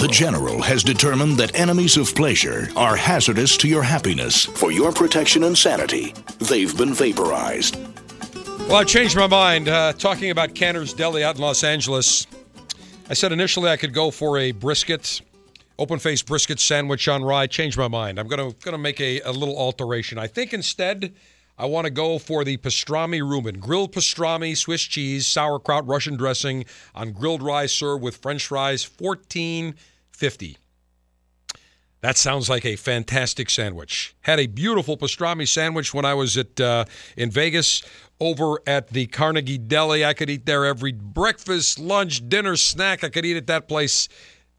The General has determined that enemies of pleasure are hazardous to your happiness. For your protection and sanity, they've been vaporized. Well, I changed my mind. Uh, talking about Canner's Deli out in Los Angeles, I said initially I could go for a brisket, open-faced brisket sandwich on rye. Changed my mind. I'm going to going to make a, a little alteration. I think instead I want to go for the pastrami Reuben. Grilled pastrami, Swiss cheese, sauerkraut, Russian dressing on grilled rye served with French fries, fourteen fifty. That sounds like a fantastic sandwich. Had a beautiful pastrami sandwich when I was at uh, in Vegas over at the Carnegie Deli. I could eat there every breakfast, lunch, dinner, snack. I could eat at that place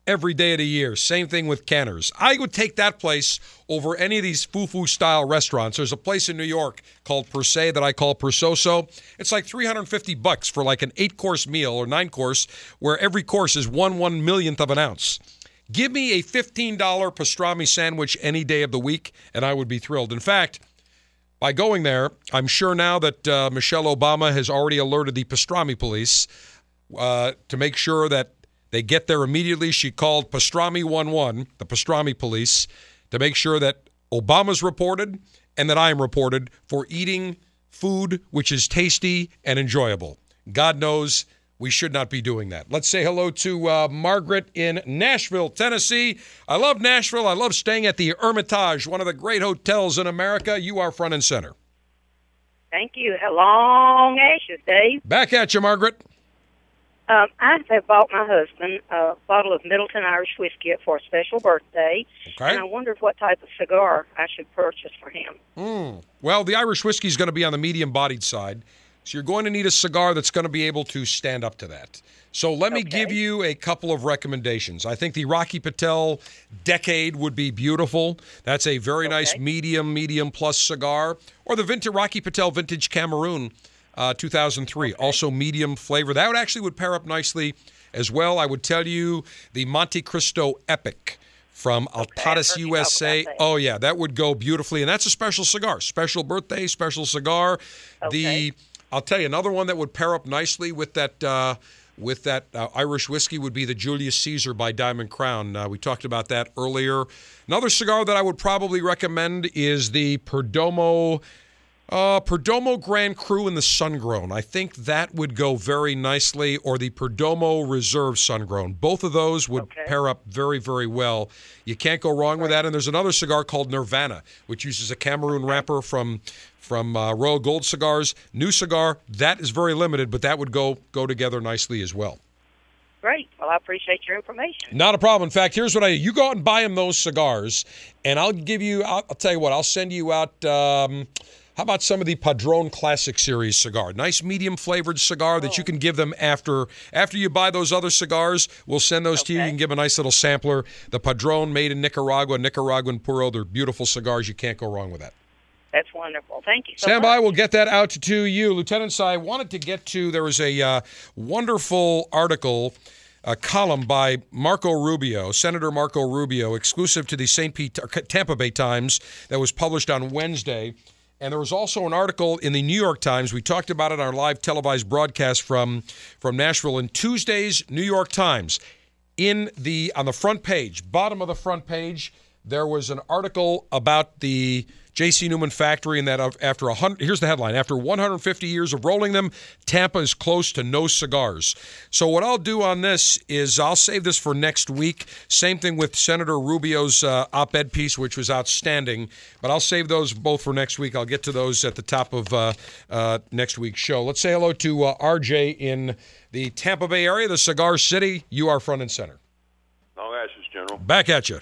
every day of the year. Same thing with Canner's. I would take that place over any of these foo-foo-style restaurants. There's a place in New York called Per Se that I call Persoso. It's like three hundred fifty bucks for like an eight-course meal or nine-course where every course is one one-millionth of an ounce. Give me a fifteen dollar pastrami sandwich any day of the week, and I would be thrilled. In fact, by going there, I'm sure now that uh, Michelle Obama has already alerted the pastrami police uh, to make sure that they get there immediately. She called Pastrami one one, the pastrami police, to make sure that Obama's reported and that I'm reported for eating food which is tasty and enjoyable. God knows we should not be doing that. Let's say hello to uh, Margaret in Nashville, Tennessee. I love Nashville. I love staying at the Hermitage, one of the great hotels in America. You are front and center. Thank you. Long ashes, Dave. Back at you, Margaret. Um, I have bought my husband a bottle of Middleton Irish whiskey for a special birthday, okay. And I wondered what type of cigar I should purchase for him. Mm. Well, the Irish whiskey is going to be on the medium-bodied side. So you're going to need a cigar that's going to be able to stand up to that. So let me okay. give you a couple of recommendations. I think the Rocky Patel Decade would be beautiful. That's a very okay. nice medium, medium-plus cigar. Or the vintage Rocky Patel Vintage Cameroon uh, two thousand three, okay. also medium flavor. That would actually would pair up nicely as well. I would tell you the Monte Cristo Epic from Altadis okay, U S A. Oh, yeah, that would go beautifully. And that's a special cigar, special birthday, special cigar. Okay. The... I'll tell you, another one that would pair up nicely with that uh, with that uh, Irish whiskey would be the Julius Caesar by Diamond Crown. Uh, we talked about that earlier. Another cigar that I would probably recommend is the Perdomo uh, Perdomo Grand Cru in the Sungrown. I think that would go very nicely, or the Perdomo Reserve Sungrown. Both of those would okay. pair up very, very well. You can't go wrong right. with that. And there's another cigar called Nirvana, which uses a Cameroon wrapper from... from uh, Royal Gold Cigars. New cigar, that is very limited, but that would go go together nicely as well. Great. Well, I appreciate your information. Not a problem. In fact, here's what I do. You go out and buy him those cigars, and I'll give you, I'll, I'll tell you what, I'll send you out, um, how about some of the Padron Classic Series cigar? Nice medium-flavored cigar oh. that you can give them after after you buy those other cigars. We'll send those okay. to you. You can give a nice little sampler. The Padron made in Nicaragua, Nicaraguan Puro, they're beautiful cigars. You can't go wrong with that. That's wonderful. Thank you so Stand much. Stand by. We'll get that out to you. Lieutenant Sy, I wanted to get to, there was a uh, wonderful article, a column by Marco Rubio, Senator Marco Rubio, exclusive to the Saint Pete, Tampa Bay Times, that was published on Wednesday. And there was also an article in the New York Times. We talked about it on our live televised broadcast from, from Nashville in Tuesday's New York Times. In the on the front page, bottom of the front page, there was an article about the J C. Newman factory, and that after one hundred, here's the headline, after one hundred fifty years of rolling them, Tampa is close to no cigars. So what I'll do on this is I'll save this for next week. Same thing with Senator Rubio's uh, op-ed piece, which was outstanding, but I'll save those both for next week. I'll get to those at the top of uh, uh, next week's show. Let's say hello to uh, R J in the Tampa Bay area, the Cigar City. You are front and center. Long ashes, General. Back at you.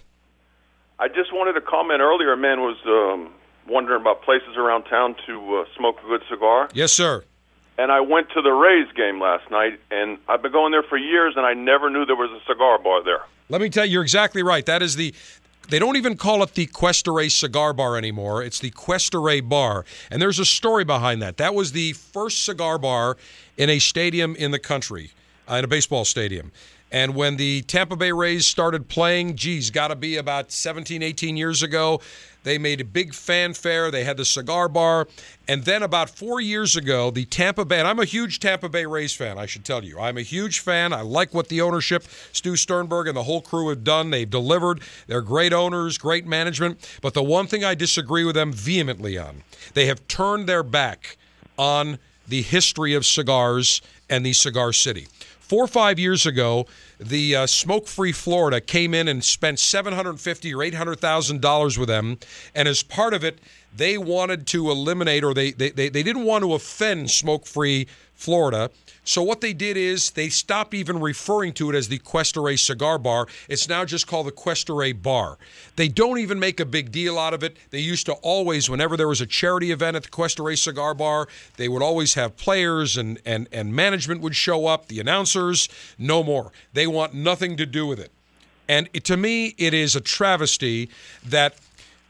I just wanted to comment earlier, a man was... Um... wondering about places around town to uh, smoke a good cigar. Yes, sir. And I went to the Rays game last night, and I've been going there for years, and I never knew there was a cigar bar there. Let me tell you, you're exactly right. That is the... They don't even call it the Questore Cigar Bar anymore. It's the Questore Bar. And there's a story behind that. That was the first cigar bar in a stadium in the country, uh, in a baseball stadium. And when the Tampa Bay Rays started playing, geez, got to be about seventeen, eighteen years ago, they made a big fanfare. They had the cigar bar. And then about four years ago, the Tampa Bay, and I'm a huge Tampa Bay Rays fan, I should tell you. I'm a huge fan. I like what the ownership, Stu Sternberg and the whole crew have done. They've delivered. They're great owners, great management. But the one thing I disagree with them vehemently on, they have turned their back on the history of cigars and the Cigar City. Four or five years ago, the uh, Smoke Free Florida came in and spent seven hundred fifty thousand dollars or eight hundred thousand dollars with them. And as part of it, they wanted to eliminate, or they, they, they, they didn't want to offend Smoke Free Florida. So what they did is they stopped even referring to it as the Questore Cigar Bar. It's now just called the Questore Bar. They don't even make a big deal out of it. They used to always, whenever there was a charity event at the Questore Cigar Bar, they would always have players and, and, and management would show up, the announcers. No more. They want nothing to do with it. And it, to me, it is a travesty that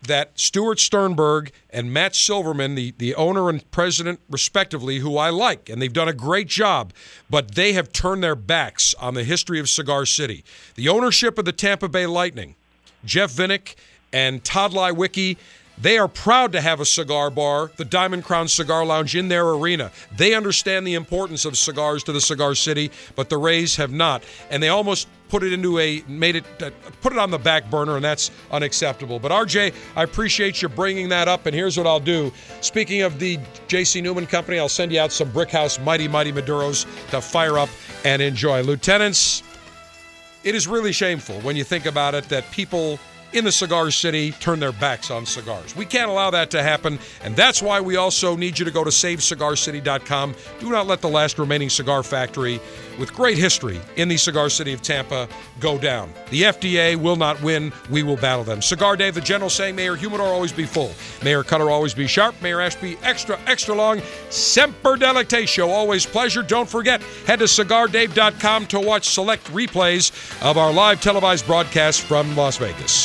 that Stuart Sternberg and Matt Silverman, the, the owner and president, respectively, who I like, and they've done a great job, but they have turned their backs on the history of Cigar City. The ownership of the Tampa Bay Lightning, Jeff Vinnick and Todd Lewicki, they are proud to have a cigar bar, the Diamond Crown Cigar Lounge, in their arena. They understand the importance of cigars to the Cigar City, but the Rays have not. And they almost put it into a, made it, uh, put it on the back burner, and that's unacceptable. But R J, I appreciate you bringing that up, and here's what I'll do. Speaking of the J C. Newman Company, I'll send you out some Brickhouse Mighty Mighty Maduros to fire up and enjoy. Lieutenants, it is really shameful when you think about it that people in the Cigar City turn their backs on cigars. We can't allow that to happen, and that's why we also need you to go to save cigar city dot com. Do not let the last remaining cigar factory with great history in the Cigar City of Tampa go down. The F D A will not win. We will battle them. Cigar Day, the general saying, Mayor Humidor always be full. Mayor Cutter always be sharp. Mayor Ashby extra, extra long. Semper Delectatio, always pleasure. Don't forget, head to cigar dave dot com to watch select replays of our live televised broadcast from Las Vegas.